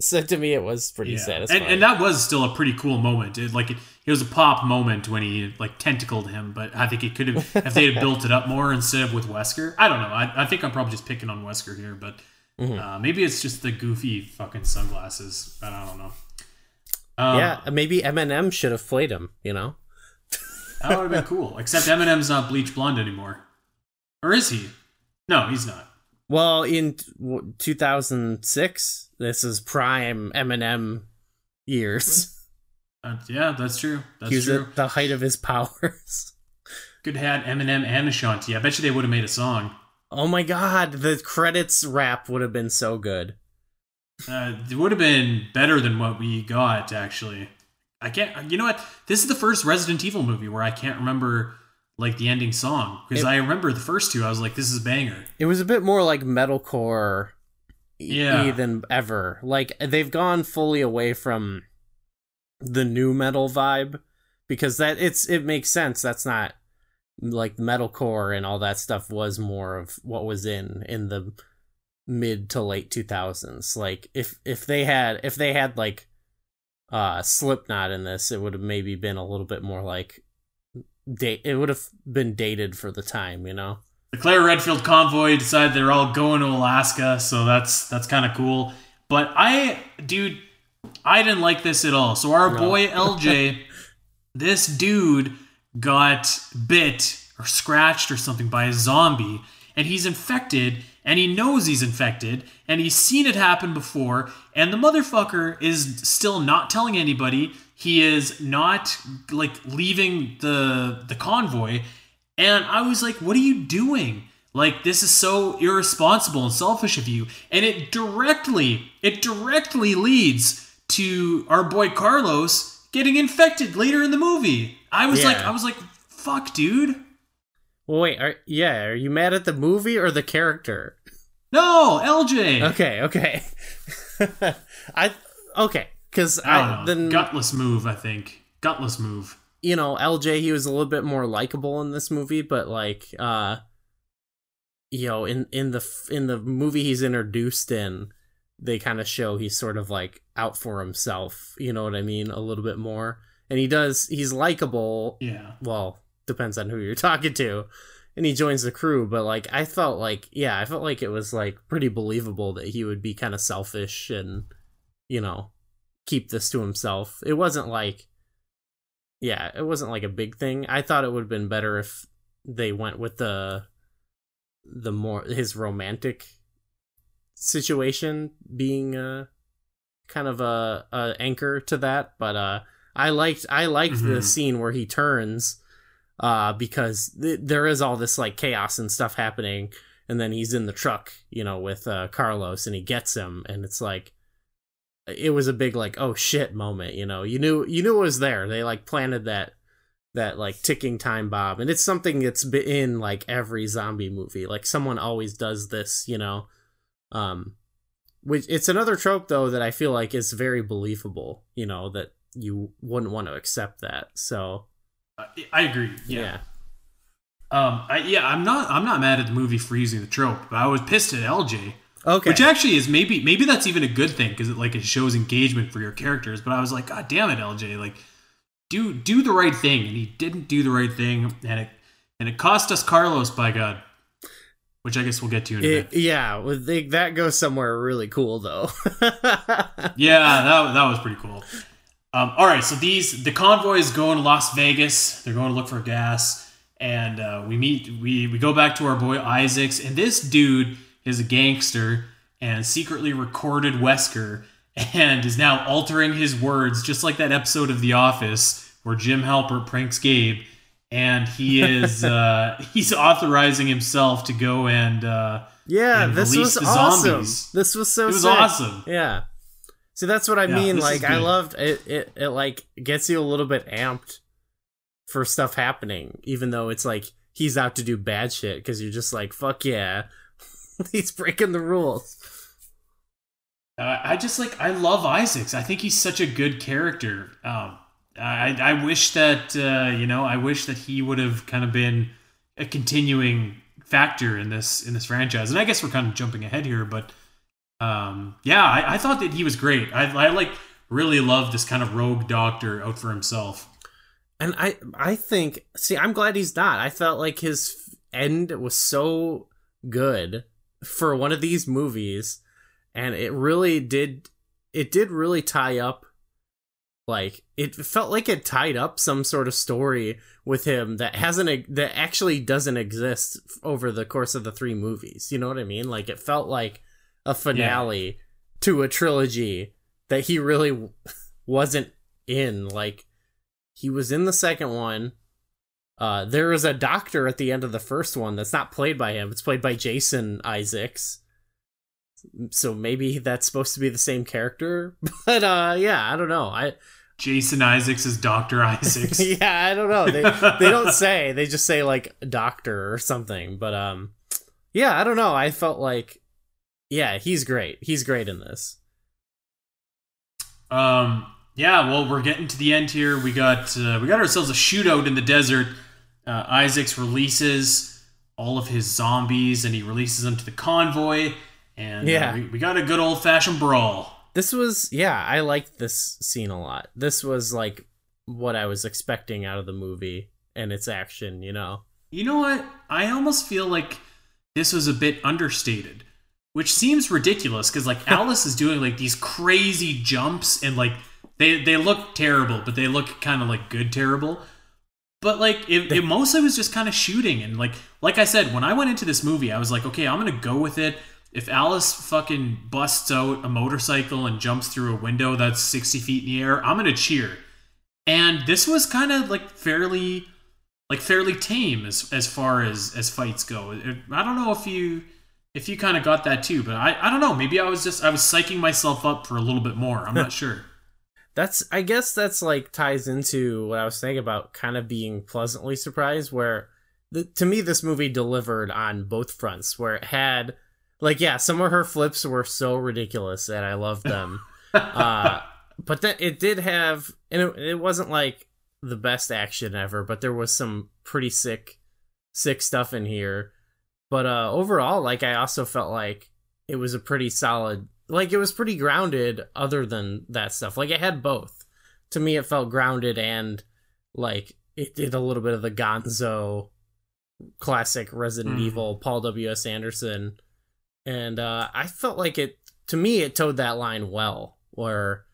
So to me, it was pretty yeah. satisfying. And, and that was still a pretty cool moment. It, like it, it was a pop moment when he like tentacled him, but I think it could have, if they had built it up more instead of with Wesker, I don't know. I, I think I'm probably just picking on Wesker here, but mm-hmm. uh, maybe it's just the goofy fucking sunglasses. I don't know. Um, yeah, maybe Eminem should have played him, you know? That would have been cool. Except Eminem's not bleach blonde anymore. Or is he? No, he's not. Well, in two thousand six, this is prime Eminem years. Uh, yeah, that's true. That's he was true. At the height of his powers. Could have had Eminem and Ashanti. I bet you they would have made a song. Oh my god, the credits rap would have been so good. Uh, it would have been better than what we got, actually. I can't... You know what? This is the first Resident Evil movie where I can't remember, like, the ending song. Because I remember the first two. I was like, this is a banger. It was a bit more, like, metalcore yeah. than ever. Like, they've gone fully away from the new metal vibe. Because that it's it makes sense. That's not... Like, metalcore and all that stuff was more of what was in in the... mid to late two thousands. Like if if they had if they had like uh Slipknot in this, it would have maybe been a little bit more like date it would have been dated for the time, you know. The Claire Redfield convoy decided they're all going to Alaska, so that's that's kind of cool. But I dude I didn't like this at all. So our no. boy L J this dude got bit or scratched or something by a zombie and he's infected. And he knows he's infected, and he's seen it happen before, and the motherfucker is still not telling anybody. He is not, like, leaving the the convoy. And I was like, what are you doing? Like, this is so irresponsible and selfish of you. And it directly, it directly leads to our boy Carlos getting infected later in the movie. I was yeah. like, I was like, fuck, dude. Well, wait, are, yeah, are you mad at the movie or the character? No, L J. Okay, okay. I okay, because I, I then gutless move. I think gutless move. You know, L J. He was a little bit more likable in this movie, but like, uh, you know, in in the in the movie he's introduced in, they kind of show he's sort of like out for himself. You know what I mean? A little bit more, and he does. He's likable. Yeah. Well. Depends on who you're talking to, and he joins the crew, but like I felt like yeah I felt like it was like pretty believable that he would be kind of selfish and, you know, keep this to himself. It wasn't like yeah it wasn't like a big thing. I thought it would have been better if they went with the the more his romantic situation being a kind of a, a anchor to that, but uh I liked I liked mm-hmm. the scene where he turns Uh, because th- there is all this like chaos and stuff happening, and then he's in the truck, you know, with uh, Carlos, and he gets him, and it's like, it was a big like oh shit moment, you know. You knew you knew it was there. They like planted that that like ticking time bomb, and it's something that's been in like every zombie movie. Like someone always does this, you know. Um, which it's another trope though that I feel like is very believable, you know, that you wouldn't want to accept that. So. I agree. Yeah. yeah. Um. I, yeah. I'm not. I'm not mad at the movie for using the trope, but I was pissed at L J. Okay. Which actually is maybe maybe that's even a good thing because it like it shows engagement for your characters. But I was like, God damn it, L J! Like, do do the right thing, and he didn't do the right thing, and it and it cost us Carlos, by God. Which I guess we'll get to in a minute. Yeah, well, they, that goes somewhere really cool though. yeah, that that was pretty cool. Um, all right, so these the convoy is going to Las Vegas. They're going to look for gas, and uh, we meet we we go back to our boy Isaacs, and this dude is a gangster and secretly recorded Wesker, and is now altering his words, just like that episode of The Office where Jim Halpert pranks Gabe, and he is uh, he's authorizing himself to go and uh, yeah, and this was awesome. Zombies. This was so it was sick. awesome. Yeah. See, that's what I yeah, mean. Like, I loved it, it. It like gets you a little bit amped for stuff happening, even though it's like he's out to do bad shit, because you're just like, fuck yeah, he's breaking the rules. Uh, I just like I love Isaacs. I think he's such a good character. Um, I I wish that uh, you know I wish that he would have kind of been a continuing factor in this in this franchise. And I guess we're kind of jumping ahead here, but um, yeah, I, I thought that he was great. I, I like really loved this kind of rogue doctor out for himself. And I I think see I'm glad he's not. I felt like his end was so good for one of these movies. And it really did, it did really tie up, like, it felt like it tied up some sort of story with him that hasn't, that actually doesn't exist over the course of the three movies. You know what I mean? Like, it felt like a finale yeah. to a trilogy that he really wasn't in. Like, he was in the second one. Uh, there is a doctor at the end of the first one that's not played by him. It's played by Jason Isaacs. So maybe that's supposed to be the same character, but uh, yeah, I don't know. I Jason Isaacs is Doctor Isaacs. yeah, I don't know. They they don't say. They just say like doctor or something. But um, yeah, I don't know. I felt like, yeah, he's great. He's great in this. Um, yeah. Well, we're getting to the end here. We got uh, we got ourselves a shootout in the desert. Uh, Isaacs releases all of his zombies, and he releases them to the convoy. And yeah. uh, we, we got a good old-fashioned brawl. This was, yeah, I liked this scene a lot. This was, like, what I was expecting out of the movie and its action, you know? You know what? I almost feel like this was a bit understated, which seems ridiculous, because, like, Alice is doing, like, these crazy jumps, and, like, they, they look terrible, but they look kind of, like, good terrible. But, like, it, they- it mostly was just kind of shooting, and, like, like I said, when I went into this movie, I was like, okay, I'm going to go with it. If Alice fucking busts out a motorcycle and jumps through a window that's sixty feet in the air, I'm going to cheer. And this was kind of like fairly like fairly tame as as far as, as fights go. I don't know if you if you kind of got that too, but I, I don't know. Maybe I was just I was psyching myself up for a little bit more. I'm not sure. That's I guess that's like ties into what I was thinking about kind of being pleasantly surprised, where the, to me this movie delivered on both fronts, where it had... Like, yeah, some of her flips were so ridiculous, and I loved them. uh, but that it did have, and it, it wasn't like the best action ever, but there was some pretty sick, sick stuff in here. But uh, overall, like, I also felt like it was a pretty solid, like, it was pretty grounded other than that stuff. Like, it had both. To me, it felt grounded, and, like, it did a little bit of the Gonzo classic Resident mm. Evil, Paul W. S. Anderson. And uh, I felt like it, to me, it towed that line well, where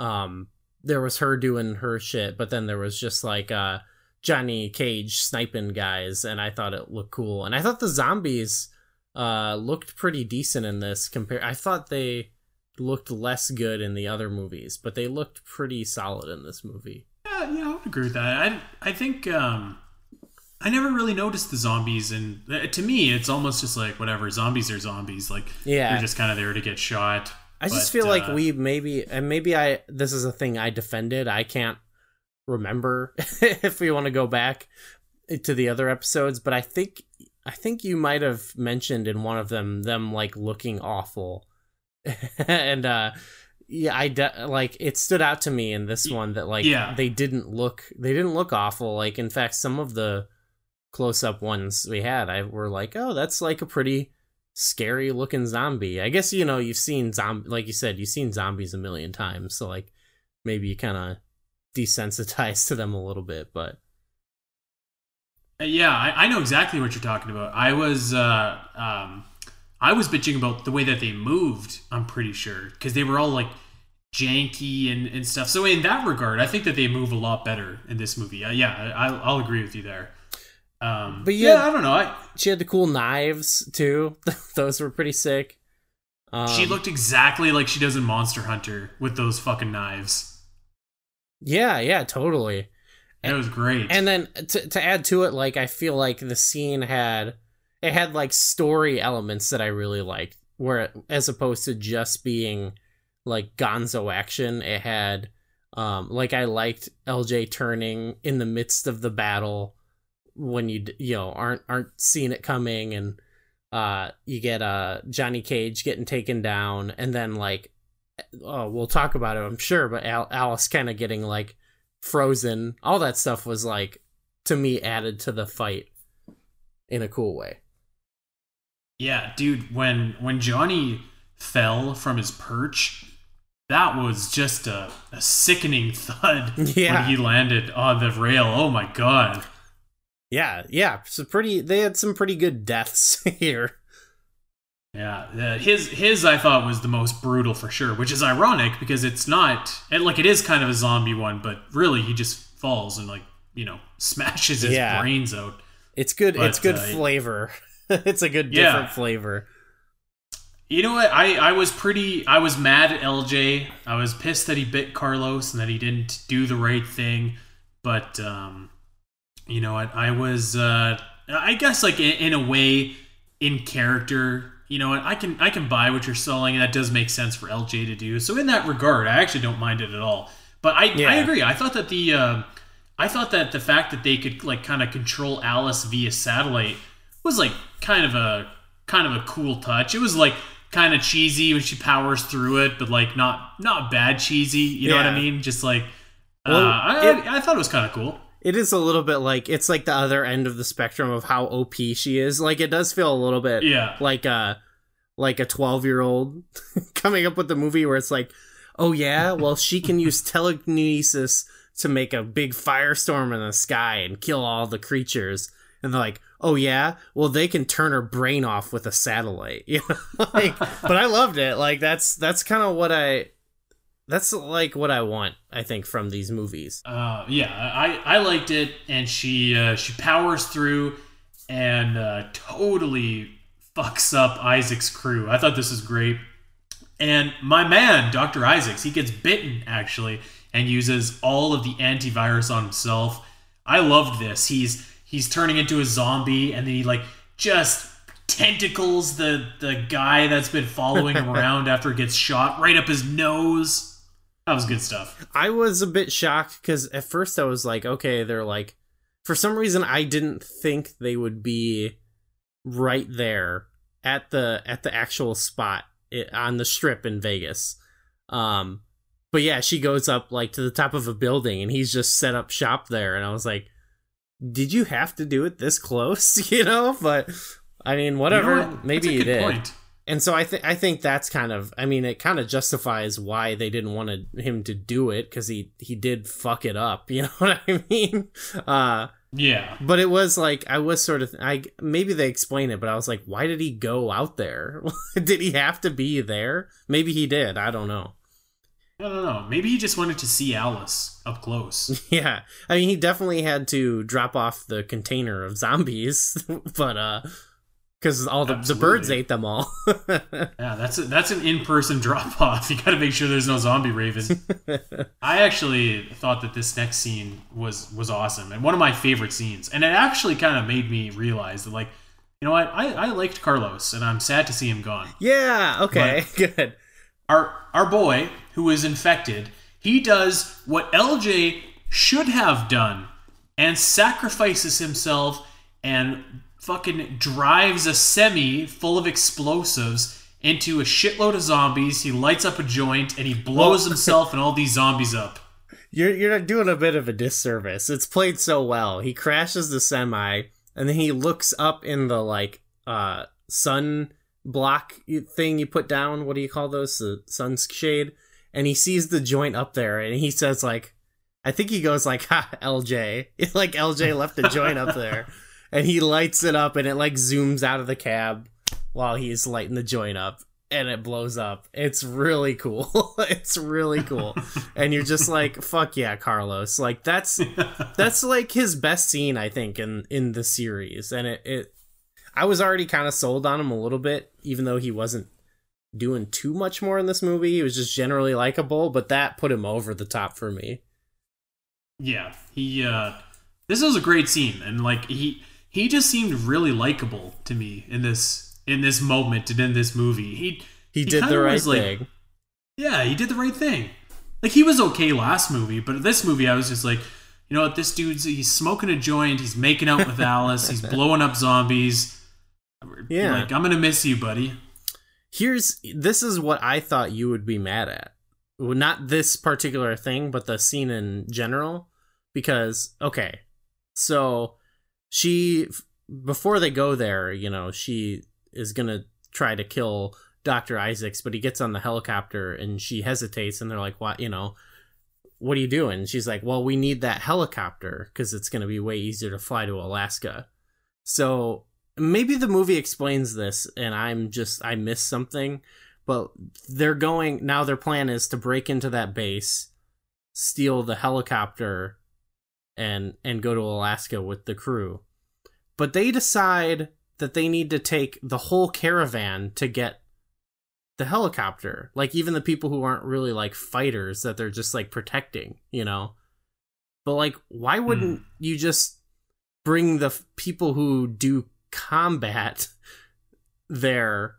um, there was her doing her shit, but then there was just like uh, Johnny Cage sniping guys, and I thought it looked cool. And I thought the zombies uh, looked pretty decent in this. Compar- I thought they looked less good in the other movies, but they looked pretty solid in this movie. Yeah, yeah, I would agree with that. I, I think... Um... I never really noticed the zombies, and to me, it's almost just like, whatever, zombies are zombies. Like, yeah. They're just kind of there to get shot. I but, just feel uh, like we maybe, and maybe I, this is a thing I defended. I can't remember if we want to go back to the other episodes, but I think, I think you might have mentioned in one of them, them like looking awful. and, uh, yeah, I de- like it stood out to me in this one that like, yeah. they didn't look, they didn't look awful. Like, in fact, some of the close-up ones we had, I were like, oh, that's like a pretty scary looking zombie. I guess, you know, you've seen zombie, like you said, you've seen zombies a million times, so like maybe you kind of desensitized to them a little bit. But yeah, I, I know exactly what you're talking about. I was uh um I was bitching about the way that they moved, I'm pretty sure, because they were all like janky and and stuff. So in that regard, I think that they move a lot better in this movie. Uh, yeah, I, I'll agree with you there. Um, but yeah, had, I don't know. I, she had the cool knives too. Those were pretty sick. Um, she looked exactly like she does in Monster Hunter with those fucking knives. Yeah, yeah, totally. That was great. And then to to add to it, like, I feel like the scene had, it had like story elements that I really liked, where as opposed to just being like gonzo action, it had, um, like, I liked L J turning in the midst of the battle when you, you know, aren't, aren't seeing it coming, and, uh, you get, uh, Johnny Cage getting taken down, and then, like, oh, we'll talk about it, I'm sure, but Al- Alice kind of getting, like, frozen, all that stuff was, like, to me, added to the fight in a cool way. Yeah, dude, when when Johnny fell from his perch, that was just a, a sickening thud. Yeah. When he landed on the rail. Oh my god. Yeah, yeah. So pretty, they had some pretty good deaths here. Yeah, his his I thought was the most brutal for sure, which is ironic because it's not, and like, it is kind of a zombie one, but really he just falls and, like, you know, smashes his yeah. brains out. It's good. But, it's good uh, flavor. It's a good yeah. different flavor. You know what? I, I was pretty. I was mad at L J. I was pissed that he bit Carlos and that he didn't do the right thing. But um, you know what? I, I was. Uh, I guess, like, in, in a way, in character. You know what? I can I can buy what you're selling, and that does make sense for L J to do. So in that regard, I actually don't mind it at all. But I yeah. I agree. I thought that the uh, I thought that the fact that they could, like, kind of control Alice via satellite was, like, kind of a kind of a cool touch. It was, like, kind of cheesy when she powers through it, but, like, not not bad cheesy. You yeah. know what I mean? Just like, well, uh, I, it, I thought it was kind of cool. It is a little bit like, it's like the other end of the spectrum of how O P she is. Like, it does feel a little bit yeah. like a like a twelve year old coming up with the movie where it's like, oh yeah, well, she can use telekinesis to make a big firestorm in the sky and kill all the creatures. And they're like, oh yeah, well, they can turn her brain off with a satellite. You know? Like, but I loved it. Like, that's that's kind of what I. That's, like, what I want, I think, from these movies. Uh, yeah, I, I liked it, and she uh, she powers through and uh, totally fucks up Isaac's crew. I thought this was great. And my man, Doctor Isaacs, he gets bitten, actually, and uses all of the antivirus on himself. I loved this. He's he's turning into a zombie, and then he, like, just tentacles the, the guy that's been following him around after he gets shot right up his nose. That was good stuff. I was a bit shocked because at first I was like, okay, they're like, for some reason I didn't think they would be right there at the at the actual spot on the strip in Vegas. Um, but yeah, she goes up, like, to the top of a building and he's just set up shop there. And I was like, did you have to do it this close? You know, but I mean, whatever, you know what? Maybe you did. Point. And so I think I think that's kind of, I mean, it kind of justifies why they didn't want to, him to do it, because he, he did fuck it up. You know what I mean? Uh, yeah. But it was like, I was sort of, I maybe they explained it, but I was like, why did he go out there? Did he have to be there? Maybe he did. I don't know. I don't know. Maybe he just wanted to see Alice up close. Yeah. I mean, he definitely had to drop off the container of zombies, but, uh, because all the, the birds ate them all. Yeah, that's a, that's an in-person drop-off. You got to make sure there's no zombie raven. I actually thought that this next scene was was awesome and one of my favorite scenes. And it actually kind of made me realize that, like, you know what? I, I liked Carlos, and I'm sad to see him gone. Yeah, okay, but good. Our, our boy, who is infected, he does what L J should have done and sacrifices himself and fucking drives a semi full of explosives into a shitload of zombies. He lights up a joint and he blows himself and all these zombies up. You're you're doing a bit of a disservice. It's played so well. He crashes the semi and then he looks up in the, like, uh sun block thing you put down. What do you call those? The sunshade. And he sees the joint up there and he says, like, I think he goes like, ha, L J. Like, L J left the joint up there. And he lights it up, and it, like, zooms out of the cab while he's lighting the joint up, and it blows up. It's really cool. It's really cool. And you're just like, fuck yeah, Carlos. Like, that's, that's like, his best scene, I think, in, in the series. And it, it I was already kind of sold on him a little bit, even though he wasn't doing too much more in this movie. He was just generally likable, but that put him over the top for me. Yeah, he. Uh, this is a great scene, and like he he just seemed really likable to me in this in this moment and in this movie. He he, he did the right like, thing. Yeah, he did the right thing. Like, he was okay last movie, but this movie I was just like, you know what, this dude's, he's smoking a joint, he's making out with Alice, he's blowing up zombies. Yeah. Like, I'm going to miss you, buddy. Here's, this is what I thought you would be mad at. Well, not this particular thing, but the scene in general. Because, okay, so she, before they go there, you know, she is going to try to kill Doctor Isaacs, but he gets on the helicopter and she hesitates and they're like, what, you know, what are you doing? And she's like, well, we need that helicopter because it's going to be way easier to fly to Alaska. So maybe the movie explains this and I'm just, I missed something, but they're going, now their plan is to break into that base, steal the helicopter and, and go to Alaska with the crew. But they decide that they need to take the whole caravan to get the helicopter, like even the people who aren't really like fighters that they're just like protecting, you know, but like, why wouldn't mm. you just bring the f- people who do combat there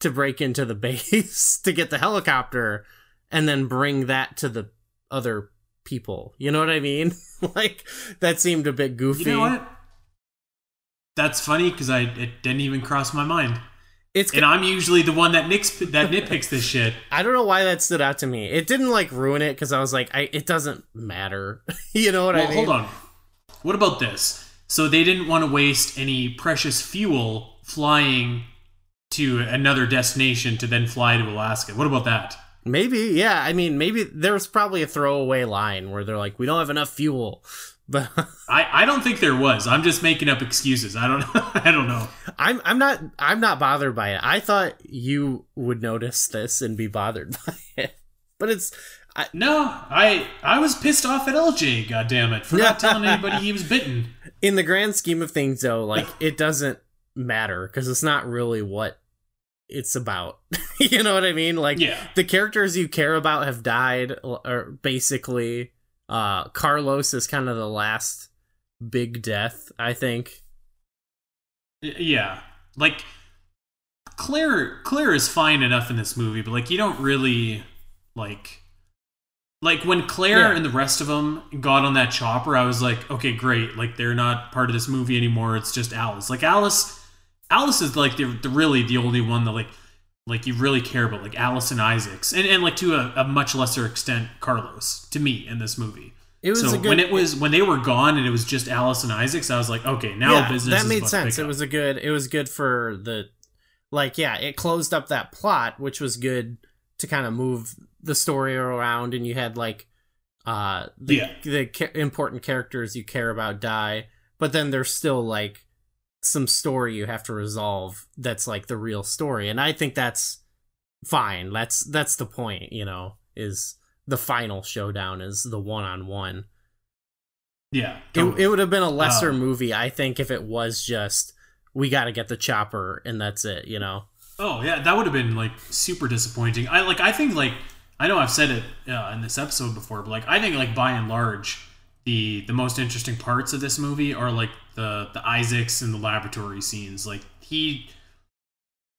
to break into the base to get the helicopter and then bring that to the other people? You know what I mean? Like, that seemed a bit goofy. You know what? That's funny because I it didn't even cross my mind. It's and I'm usually the one that nicks, that nitpicks this shit. I don't know why that stood out to me. It didn't, like, ruin it, because I was like, I, it doesn't matter. You know what well, I mean? Hold on. What about this? So they didn't want to waste any precious fuel flying to another destination to then fly to Alaska. What about that? Maybe, yeah. I mean, maybe there was probably a throwaway line where they're like, we don't have enough fuel. But I, I don't think there was. I'm just making up excuses. I don't know. I don't know. I'm I'm not I'm not bothered by it. I thought you would notice this and be bothered by it. But it's I, no. I I was pissed off at L J. God damn it, for not telling anybody he was bitten. In the grand scheme of things, though, like it doesn't matter because it's not really what it's about. You know what I mean? Like yeah. The characters you care about have died, or basically. Uh, Carlos is kind of the last big death, I think. Yeah, like Claire. Claire is fine enough in this movie, but like you don't really like, like when Claire yeah. and the rest of them got on that chopper, I was like, okay, great. Like they're not part of this movie anymore. It's just Alice. Like Alice, Alice is like the, the really the only one that like like you really care about, like Alice and Isaacs, and, and like to a, a much lesser extent Carlos, to me, in this movie. It was so a good, when it was when they were gone and it was just Alice and Isaacs, I was like, okay, now yeah, business. That made is sense. It was a good. It was good for the, like, yeah, it closed up that plot, which was good to kind of move the story around, and you had like, uh, the yeah. the ca- important characters you care about die, but then there's still like. Some story you have to resolve that's like the real story, and I think that's fine. That's that's the point, you know, is the final showdown is the one-on-one. Yeah, totally. it, it would have been a lesser um, movie, I think, if it was just we got to get the chopper and that's it, you know. Oh yeah, that would have been like super disappointing. I like I think like I know I've said it uh, in this episode before, but like I think like by and large the the most interesting parts of this movie are like the the Isaacs and the laboratory scenes. Like he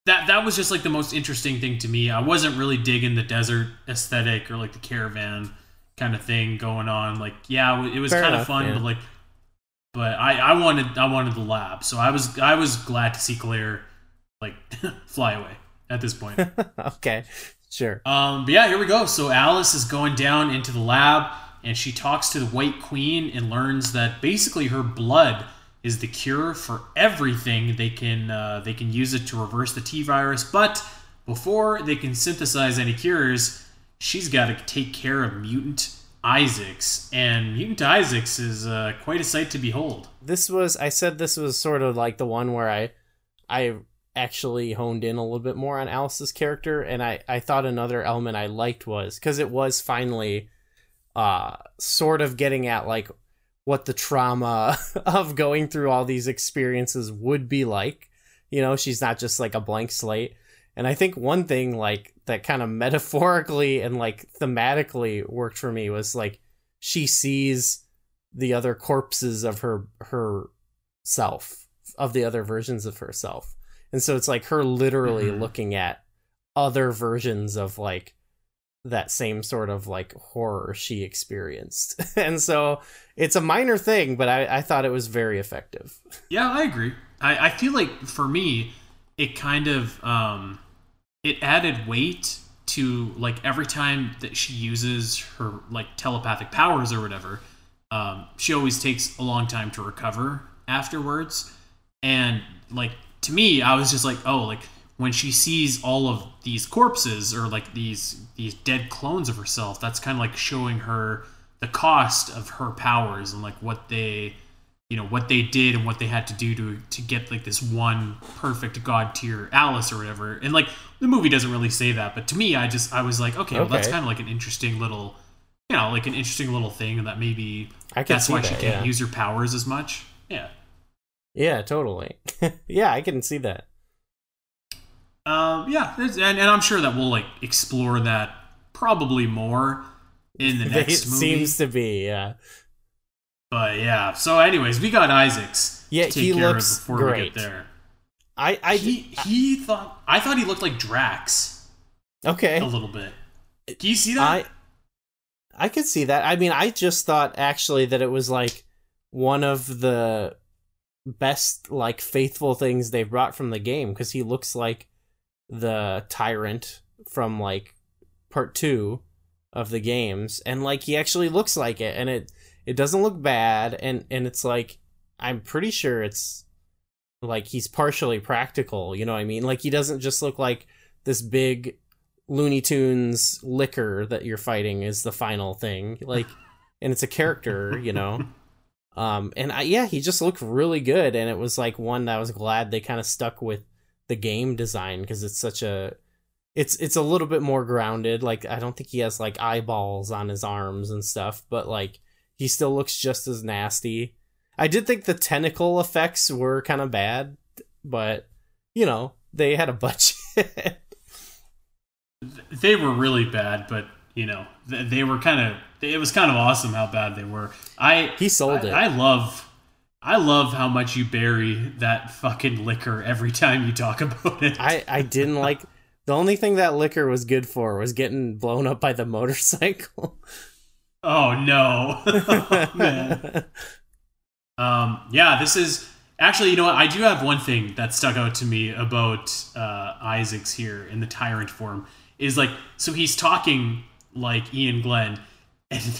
that that was just like the most interesting thing to me. I wasn't really digging the desert aesthetic or like the caravan kind of thing going on. Like yeah, it was kind of fun, yeah. but like but I, I wanted I wanted the lab. So I was I was glad to see Claire like fly away at this point. Okay. Sure. Um but yeah, here we go. So Alice is going down into the lab. And she talks to the White Queen and learns that basically her blood is the cure for everything. They can uh, they can use it to reverse the T-virus. But before they can synthesize any cures, she's got to take care of mutant Isaacs. And mutant Isaacs is uh, quite a sight to behold. This was, I said this was sort of like the one where I I actually honed in a little bit more on Alice's character. And I, I thought another element I liked was, because it was finally... Uh, sort of getting at like what the trauma of going through all these experiences would be like, you know. She's not just like a blank slate, And I think one thing like that kind of metaphorically and like thematically worked for me was like she sees the other corpses of her her self, of the other versions of herself. And so it's like her literally mm-hmm. looking at other versions of like that same sort of like horror she experienced. And so it's a minor thing, but I, I thought it was very effective. Yeah, I agree. I, I feel like for me, it kind of, um, it added weight to like every time that she uses her like telepathic powers or whatever, um, she always takes a long time to recover afterwards. And like, to me, I was just like, oh, like when she sees all of these corpses or like these, these dead clones of herself, that's kind of like showing her the cost of her powers and like what they, you know, what they did and what they had to do to, to get like this one perfect God tier Alice or whatever. And like the movie doesn't really say that, but to me, I just, I was like, okay, okay. Well, that's kind of like an interesting little, you know, like an interesting little thing that maybe I can that's why that, she can't yeah. use her powers as much. Yeah. Yeah, totally. Yeah, I can see that. Um, yeah, and, and I'm sure that we'll like explore that probably more in the next it movie. It seems to be, yeah. But yeah, so anyways, we got Isaacs. Yeah, to take he care looks of before great. We get there. I, I he, he thought I thought he looked like Drax. Okay, a little bit. Do you see that? I I could see that. I mean, I just thought actually that it was like one of the best like faithful things they brought from the game, because he looks like the tyrant from like part two of the games, and like he actually looks like it, and it it doesn't look bad, and and it's like I'm pretty sure it's like he's partially practical, you know what I mean? Like he doesn't just look like this big Looney Tunes licker that you're fighting is the final thing, like, and it's a character, you know. Um, and I, yeah, he just looked really good. And it was like one that I was glad they kind of stuck with the game design, because it's such a, it's, it's a little bit more grounded. Like, I don't think he has like eyeballs on his arms and stuff, but like he still looks just as nasty. I did think the tentacle effects were kind of bad, but you know, they had a budget. They were really bad, but you know, they were kind of, it was kind of awesome how bad they were. I he sold I, it. I love, I love how much you bury that fucking liquor every time you talk about it. I, I didn't like the only thing that liquor was good for was getting blown up by the motorcycle. Oh no, oh, man. Um, yeah, this is actually, you know what? I do have one thing that stuck out to me about uh, Isaacs here in the tyrant form is like, so he's talking like Iain Glen. And,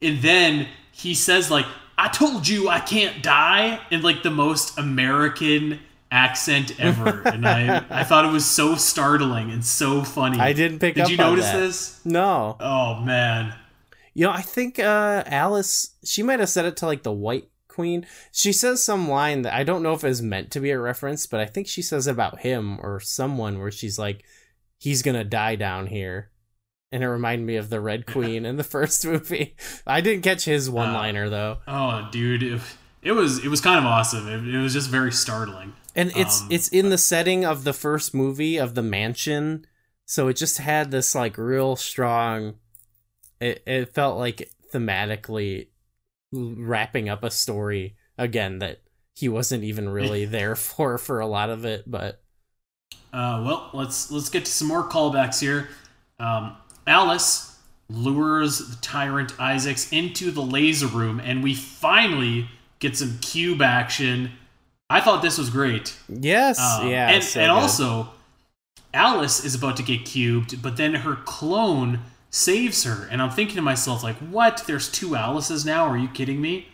and then he says, like, I told you I can't die, in like the most American accent ever. And I, I thought it was so startling and so funny. I didn't pick Did up on that. Did you notice this? No. Oh, man. You know, I think uh, Alice, she might have said it to like the White Queen. She says some line that I don't know if it's meant to be a reference, but I think she says about him or someone where she's like, he's going to die down here. And it reminded me of the Red Queen in the first movie. I didn't catch his one-liner, uh, though. Oh, dude. It, it was it was kind of awesome. It, it was just very startling. And it's um, it's in but... the setting of the first movie, of the mansion. So it just had this, like, real strong... It, it felt like thematically wrapping up a story, again, that he wasn't even really there for, for a lot of it, but... Uh, well, let's, let's get to some more callbacks here. Um... Alice lures the tyrant Isaacs into the laser room, and we finally get some cube action. I thought this was great. Yes, um, yeah. And, so and also, Alice is about to get cubed, but then her clone saves her. And I'm thinking to myself, like, what? There's two Alices now? Are you kidding me?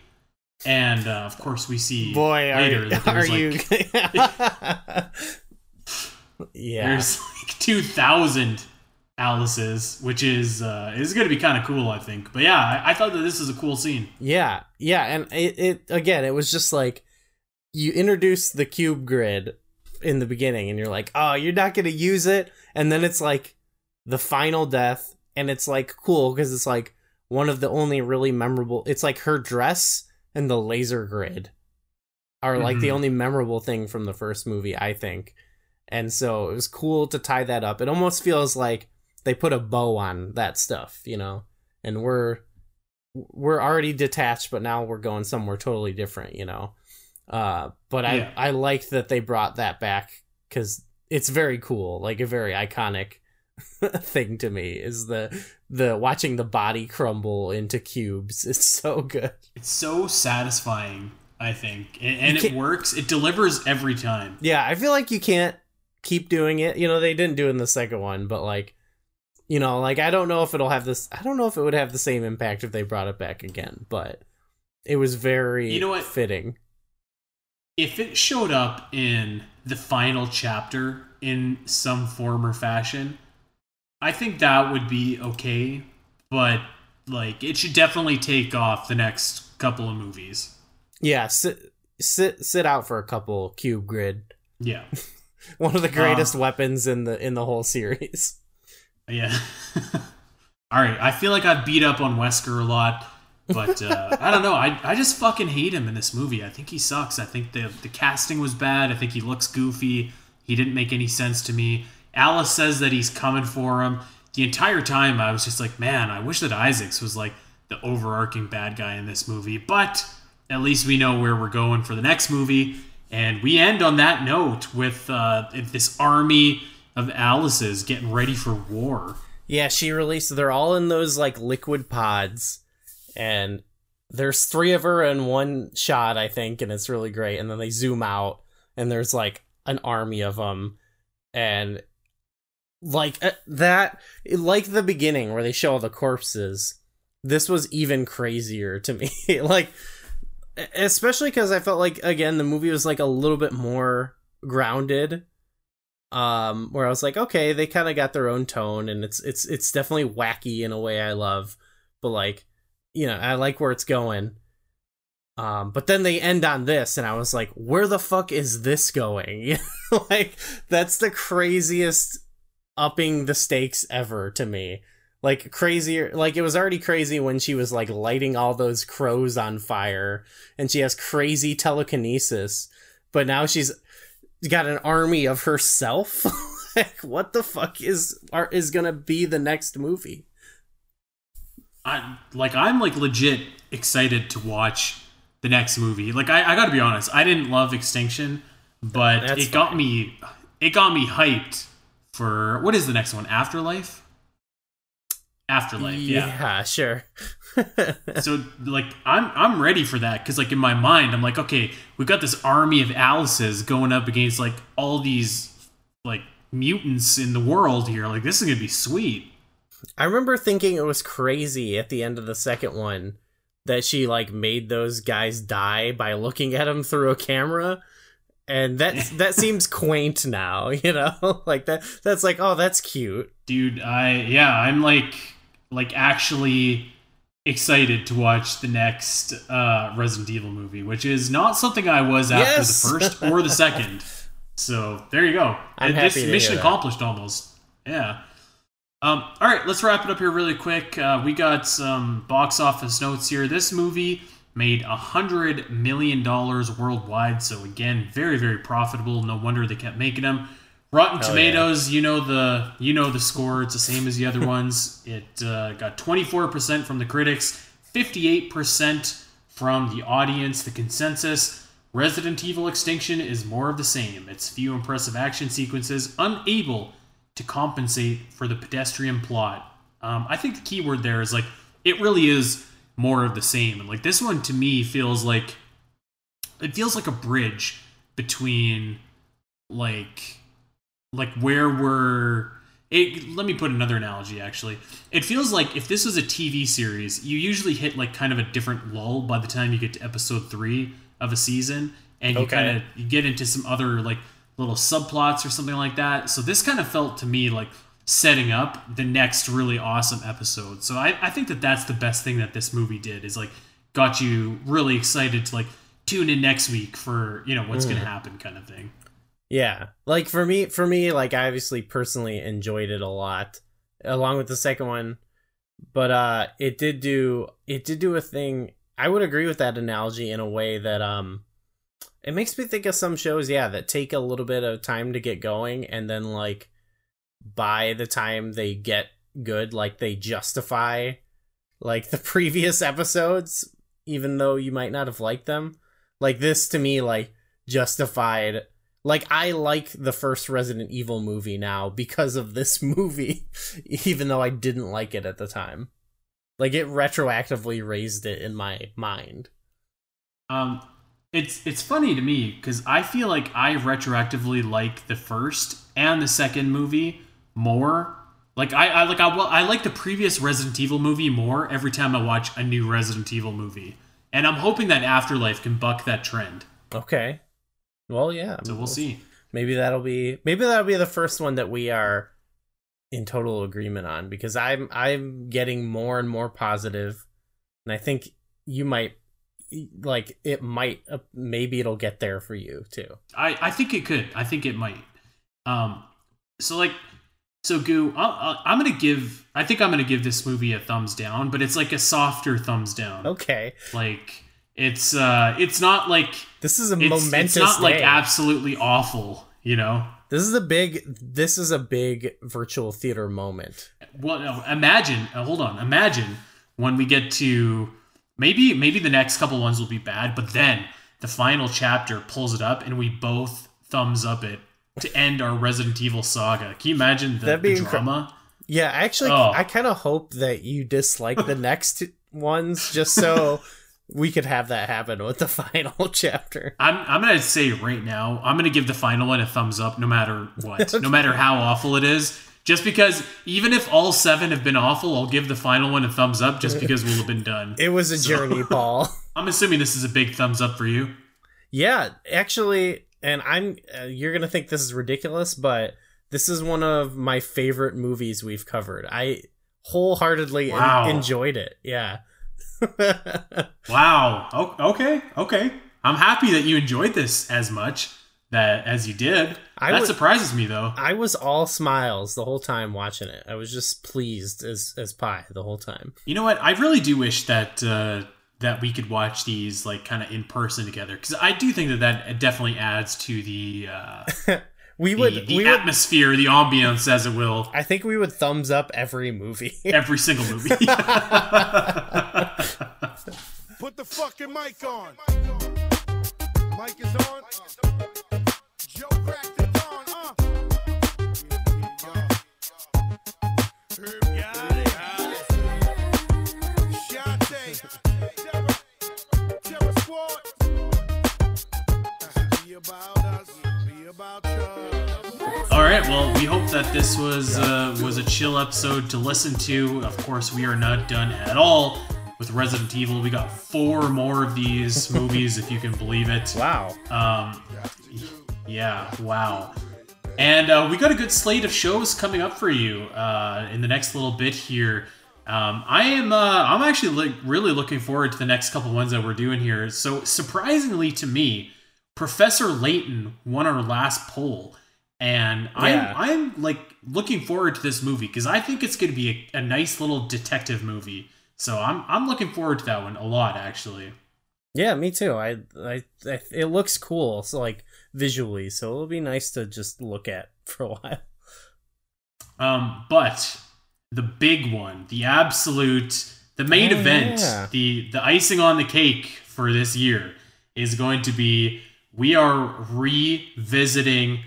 And, uh, of course, we see Boy, are later you, that there's, like... You... yeah. There's, like, two thousand Alice's, which is uh is going to be kind of cool, I think. But yeah, I, I thought that this is a cool scene. Yeah, yeah, and it, it again, it was just like you introduce the cube grid in the beginning, and you're like, oh, you're not going to use it, and then it's like the final death, and it's like cool because it's like one of the only really memorable. It's like her dress and the laser grid are like mm-hmm. the only memorable thing from the first movie, I think. And so it was cool to tie that up. It almost feels like they put a bow on that stuff, you know, and we're we're already detached, but now we're going somewhere totally different, you know. Uh, but yeah. I, I liked that they brought that back because it's very cool, like a very iconic thing to me is the the watching the body crumble into cubes. It's so good. It's so satisfying, I think. And, and it works. It delivers every time. Yeah, I feel like you can't keep doing it. You know, they didn't do it in the second one, but like, you know, like, I don't know if it'll have this. I don't know if it would have the same impact if they brought it back again, but it was very you know what? fitting. If it showed up in the final chapter in some form or fashion, I think that would be okay, but like it should definitely take off the next couple of movies. Yeah, sit sit sit out for a couple. Cube Grid. Yeah, one of the greatest uh, weapons in the in the whole series. Yeah. All right, I feel like I've beat up on Wesker a lot, but uh, I don't know. I I just fucking hate him in this movie. I think he sucks. I think the the casting was bad. I think he looks goofy. He didn't make any sense to me. Alice says that he's coming for him. The entire time, I was just like, man, I wish that Isaacs was like the overarching bad guy in this movie. But at least we know where we're going for the next movie. And we end on that note with uh, this army of Alice's getting ready for war. Yeah, she released. They're all in those like liquid pods. And there's three of her in one shot, I think. And it's really great. And then they zoom out and there's like an army of them. And like uh, that, like the beginning where they show all the corpses, this was even crazier to me. Like, especially because I felt like, again, the movie was like a little bit more grounded, um, where I was like, okay, they kind of got their own tone, and it's it's it's definitely wacky in a way I love, but like, you know, I like where it's going. Um, but then they end on this, and I was like, where the fuck is this going? Like, that's the craziest upping the stakes ever to me. Like, crazier, like it was already crazy when she was like lighting all those crows on fire and she has crazy telekinesis, but now she's got an army of herself. Like, what the fuck is are, is gonna be the next movie? I like I'm like legit excited to watch the next movie. Like, I, I gotta be honest, I didn't love Extinction, but That's it fine. got me it got me hyped for, what is the next one? Afterlife? Afterlife, yeah. Yeah, sure. So, like, I'm I'm ready for that, because, like, in my mind, I'm like, okay, we've got this army of Alices going up against, like, all these, like, mutants in the world here. Like, this is going to be sweet. I remember thinking it was crazy at the end of the second one that she, like, made those guys die by looking at them through a camera. And that that seems quaint now, you know, like that. That's like, oh, that's cute, dude. I yeah, I'm like like actually excited to watch the next uh, Resident Evil movie, which is not something I was after yes! the first or the second. So there you go. I'm this happy to mission hear that. Accomplished almost. Yeah. Um. All right, let's wrap it up here really quick. Uh, we got some box office notes here. This movie made one hundred million dollars worldwide. So again, very, very profitable. No wonder they kept making them. Rotten Hell Tomatoes, yeah. you know the you know the score. It's the same as the other ones. It uh, got twenty-four percent from the critics, fifty-eight percent from the audience. The consensus, Resident Evil Extinction is more of the same. Its few impressive action sequences, unable to compensate for the pedestrian plot. Um, I think the key word there is, like, it really is more of the same. And like, this one to me feels like it feels like a bridge between like like where we're it let me put another analogy actually. It feels like if this was a T V series, you usually hit like kind of a different lull by the time you get to episode three of a season, and okay. you kind of you get into some other like little subplots or something like that. So this kind of felt to me like setting up the next really awesome episode. So I, I think that that's the best thing that this movie did, is like got you really excited to like tune in next week for, you know, what's mm. going to happen kind of thing. Yeah. Like for me, for me, like I obviously personally enjoyed it a lot along with the second one, but uh, it did do, it did do a thing. I would agree with that analogy in a way that um, It makes me think of some shows, yeah, that take a little bit of time to get going, and then, like, by the time they get good, like, they justify, like, the previous episodes, even though you might not have liked them. Like, this, to me, like, justified... Like, I like the first Resident Evil movie now because of this movie, even though I didn't like it at the time. Like, it retroactively raised it in my mind. Um, it's it's funny to me, because I feel like I retroactively like the first and the second movie more. Like, I, I, like, I, I like the previous Resident Evil movie more every time I watch a new Resident Evil movie. And I'm hoping that Afterlife can buck that trend. Okay. Well, yeah. So we'll see. Maybe that'll be maybe that'll be the first one that we are in total agreement on, because I'm I'm getting more and more positive, and I think you might like it might uh, maybe it'll get there for you too. I, I think it could. I think it might. Um. So like, so Goo, I, I, I'm gonna give. I think I'm gonna give this movie a thumbs down, but it's like a softer thumbs down. Okay. Like. It's uh, it's not like this is a it's, momentous. It's not day. Like absolutely awful, you know. This is a big. This is a big virtual theater moment. Well, no, imagine. Uh, hold on. Imagine when we get to maybe maybe the next couple ones will be bad, but then the final chapter pulls it up, and we both thumbs up it to end our Resident Evil saga. Can you imagine the, the drama? Inc- yeah, actually, oh. I kind of hope that you dislike the next ones just so. We could have that happen with the final chapter. I'm I'm going to say right now, I'm going to give the final one a thumbs up no matter what, no matter how awful it is. Just because even if all seven have been awful, I'll give the final one a thumbs up just because we'll have been done. It was a so, journey, Paul. I'm assuming this is a big thumbs up for you. Yeah, actually, and I'm uh, you're going to think this is ridiculous, but this is one of my favorite movies we've covered. I wholeheartedly wow. en- enjoyed it. Yeah. Wow. O- okay. Okay. I'm happy that you enjoyed this as much that as you did. I that was, surprises me, though. I was all smiles the whole time watching it. I was just pleased as as pie the whole time. You know what? I really do wish that uh, that we could watch these like kind of in person together, because I do think that that definitely adds to the uh, we the, would the we atmosphere, would, the ambiance, as it will. I think we would thumbs up every movie, every single movie. Put the fucking mic on. Mic is on. Joe cracked it on. All right, well, we hope that this was uh, was a chill episode to listen to. Of course, we are not done at all. With Resident Evil, we got four more of these movies, if you can believe it. Wow. Um, yeah, wow. And uh, we got a good slate of shows coming up for you uh, in the next little bit here. Um, I am, uh, I'm actually li- really looking forward to the next couple ones that we're doing here. So surprisingly to me, Professor Layton won our last poll, and yeah. I'm, I'm like looking forward to this movie because I think it's going to be a, a nice little detective movie. So I'm I'm looking forward to that one a lot, actually. Yeah, me too. I, I, I it looks cool, so like visually, so it'll be nice to just look at for a while. Um, but the big one, the absolute, the main oh, event, yeah. the the icing on the cake for this year is going to be we are revisiting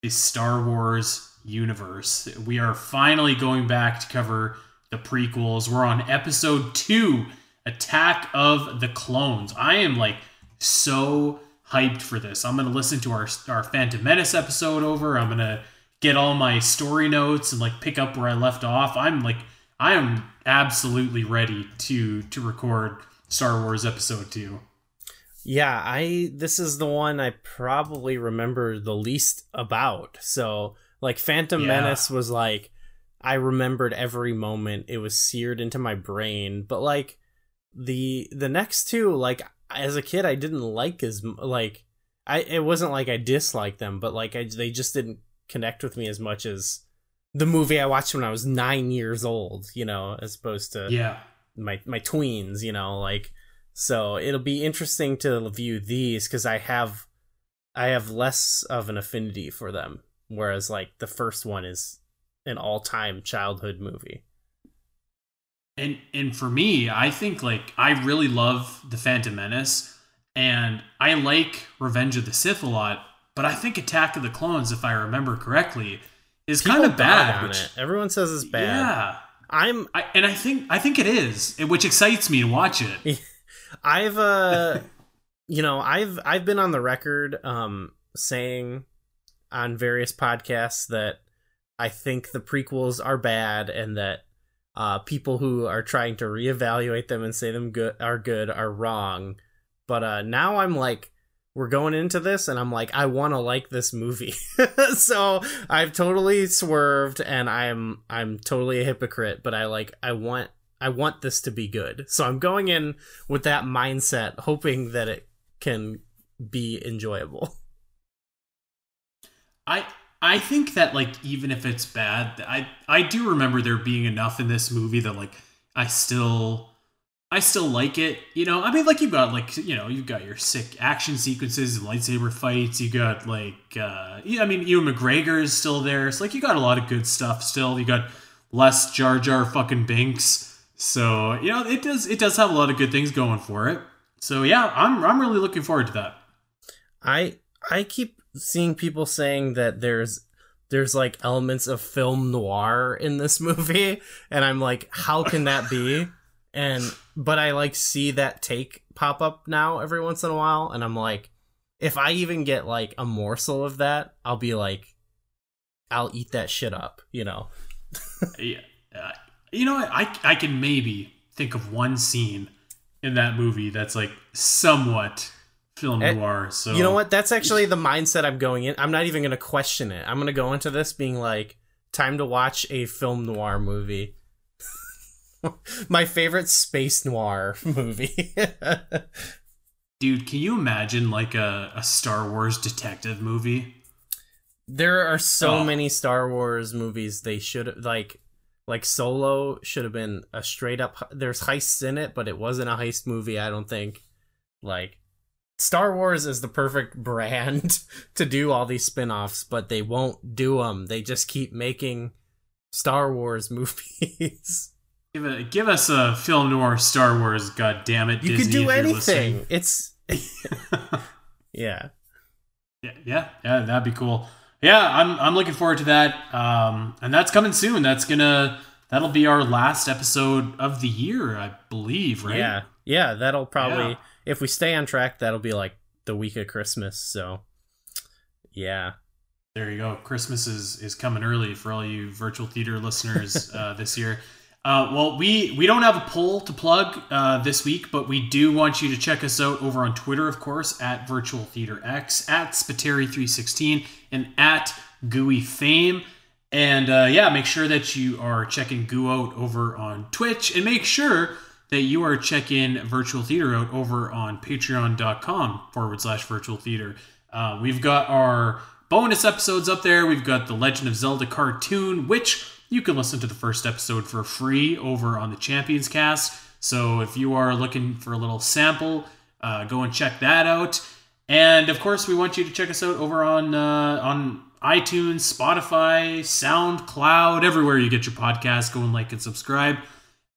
the Star Wars universe. We are finally going back to cover. The prequels. We're on episode two, Attack of the Clones. I am like so hyped for this. I'm going to listen to our, our Phantom Menace episode over. I'm going to get all my story notes and like pick up where I left off. I'm like, I am absolutely ready to, to record Star Wars episode two. Yeah. I, this is the one I probably remember the least about. So like Phantom yeah. Menace was like, I remembered every moment. It was seared into my brain. But like the the next two, like as a kid, I didn't like as like I. It wasn't like I disliked them, but like I, they just didn't connect with me as much as the movie I watched when I was nine years old. You know, as opposed to yeah. my my tweens. You know, like So it'll be interesting to view these because I have I have less of an affinity for them, whereas like the first one is an all-time childhood movie. And and for me, I think like I really love The Phantom Menace, and I like Revenge of the Sith a lot, but I think Attack of the Clones, if I remember correctly, is kind of bad. Which, everyone says it's bad. Yeah, I'm I, and I think I think it is, which excites me to watch it. I've uh, you know, I've I've been on the record um saying on various podcasts that I think the prequels are bad, and that uh, people who are trying to reevaluate them and say them good are good are wrong. But uh, now I'm like, we're going into this, and I'm like, I want to like this movie. So I've totally swerved, and I'm I'm totally a hypocrite. But I like I want I want this to be good. So I'm going in with that mindset, hoping that it can be enjoyable. I I think that like even if it's bad, I I do remember there being enough in this movie that like I still. I still like it, you know. I mean, like, you've got, like, you know, you've got your sick action sequences, lightsaber fights. You got, like, uh, I mean, Ewan McGregor is still there. So, like, you got a lot of good stuff still. You got less Jar Jar fucking Binks. So, you know, it does it does have a lot of good things going for it. So, yeah, I'm I'm really looking forward to that. I I keep seeing people saying that there's there's like elements of film noir in this movie, and I'm like, how can that be? And but I like see that take pop up now every once in a while, and I'm like, if I even get like a morsel of that, I'll be like, I'll eat that shit up, you know. Yeah, uh, you know, I I can maybe think of one scene in that movie that's like somewhat film noir. So you know what? That's actually the mindset I'm going in. I'm not even gonna question it. I'm gonna go into this being like, time to watch a film noir movie. My favorite space noir movie. Dude, can you imagine like a, a Star Wars detective movie? There are so oh. many Star Wars movies they should like like Solo should have been a straight up, there's heists in it, but it wasn't a heist movie, I don't think. Like Star Wars is the perfect brand to do all these spin-offs, but they won't do them. They just keep making Star Wars movies. Give, a, give us a film noir Star Wars, goddammit, Disney. You could do anything. It's... yeah. yeah. Yeah, yeah, that'd be cool. Yeah, I'm I'm looking forward to that. Um, and that's coming soon. That's gonna... That'll be our last episode of the year, I believe, right? Yeah, yeah, that'll probably... Yeah. If we stay on track, that'll be like the week of Christmas, so... Yeah. There you go. Christmas is, is coming early for all you virtual theater listeners uh, this year. Uh, well, we, we don't have a poll to plug uh, this week, but we do want you to check us out over on Twitter, of course, at Virtual Theater X, at Scuteri three sixteen, and at Gooey Fame. And uh, yeah, make sure that you are checking Goo out over on Twitch, and make sure that you are checking Virtual Theater out over on patreon.com forward slash virtual theater. Uh, we've got our bonus episodes up there. We've got the Legend of Zelda cartoon, which... You can listen to the first episode for free over on the Champions Cast. So if you are looking for a little sample, uh, go and check that out. And of course, we want you to check us out over on uh, on iTunes, Spotify, SoundCloud, everywhere you get your podcast. Go and like and subscribe.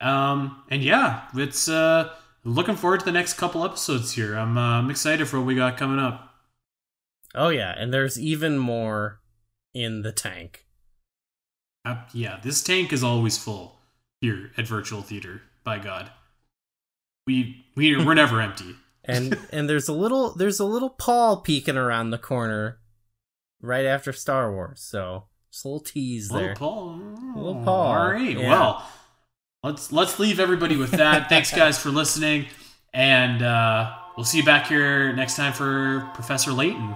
Um, and yeah, it's uh, looking forward to the next couple episodes here. I'm, uh, I'm excited for what we got coming up. Oh yeah, and there's even more in the tank. Uh, yeah, this tank is always full here at Virtual Theater. By God, we we we're never empty. And and there's a little there's a little Paul peeking around the corner, right after Star Wars. So just a little tease there. Little Paul, a little Paul. All right, yeah. Well, let's let's leave everybody with that. Thanks, guys, for listening, and uh, we'll see you back here next time for Professor Layton.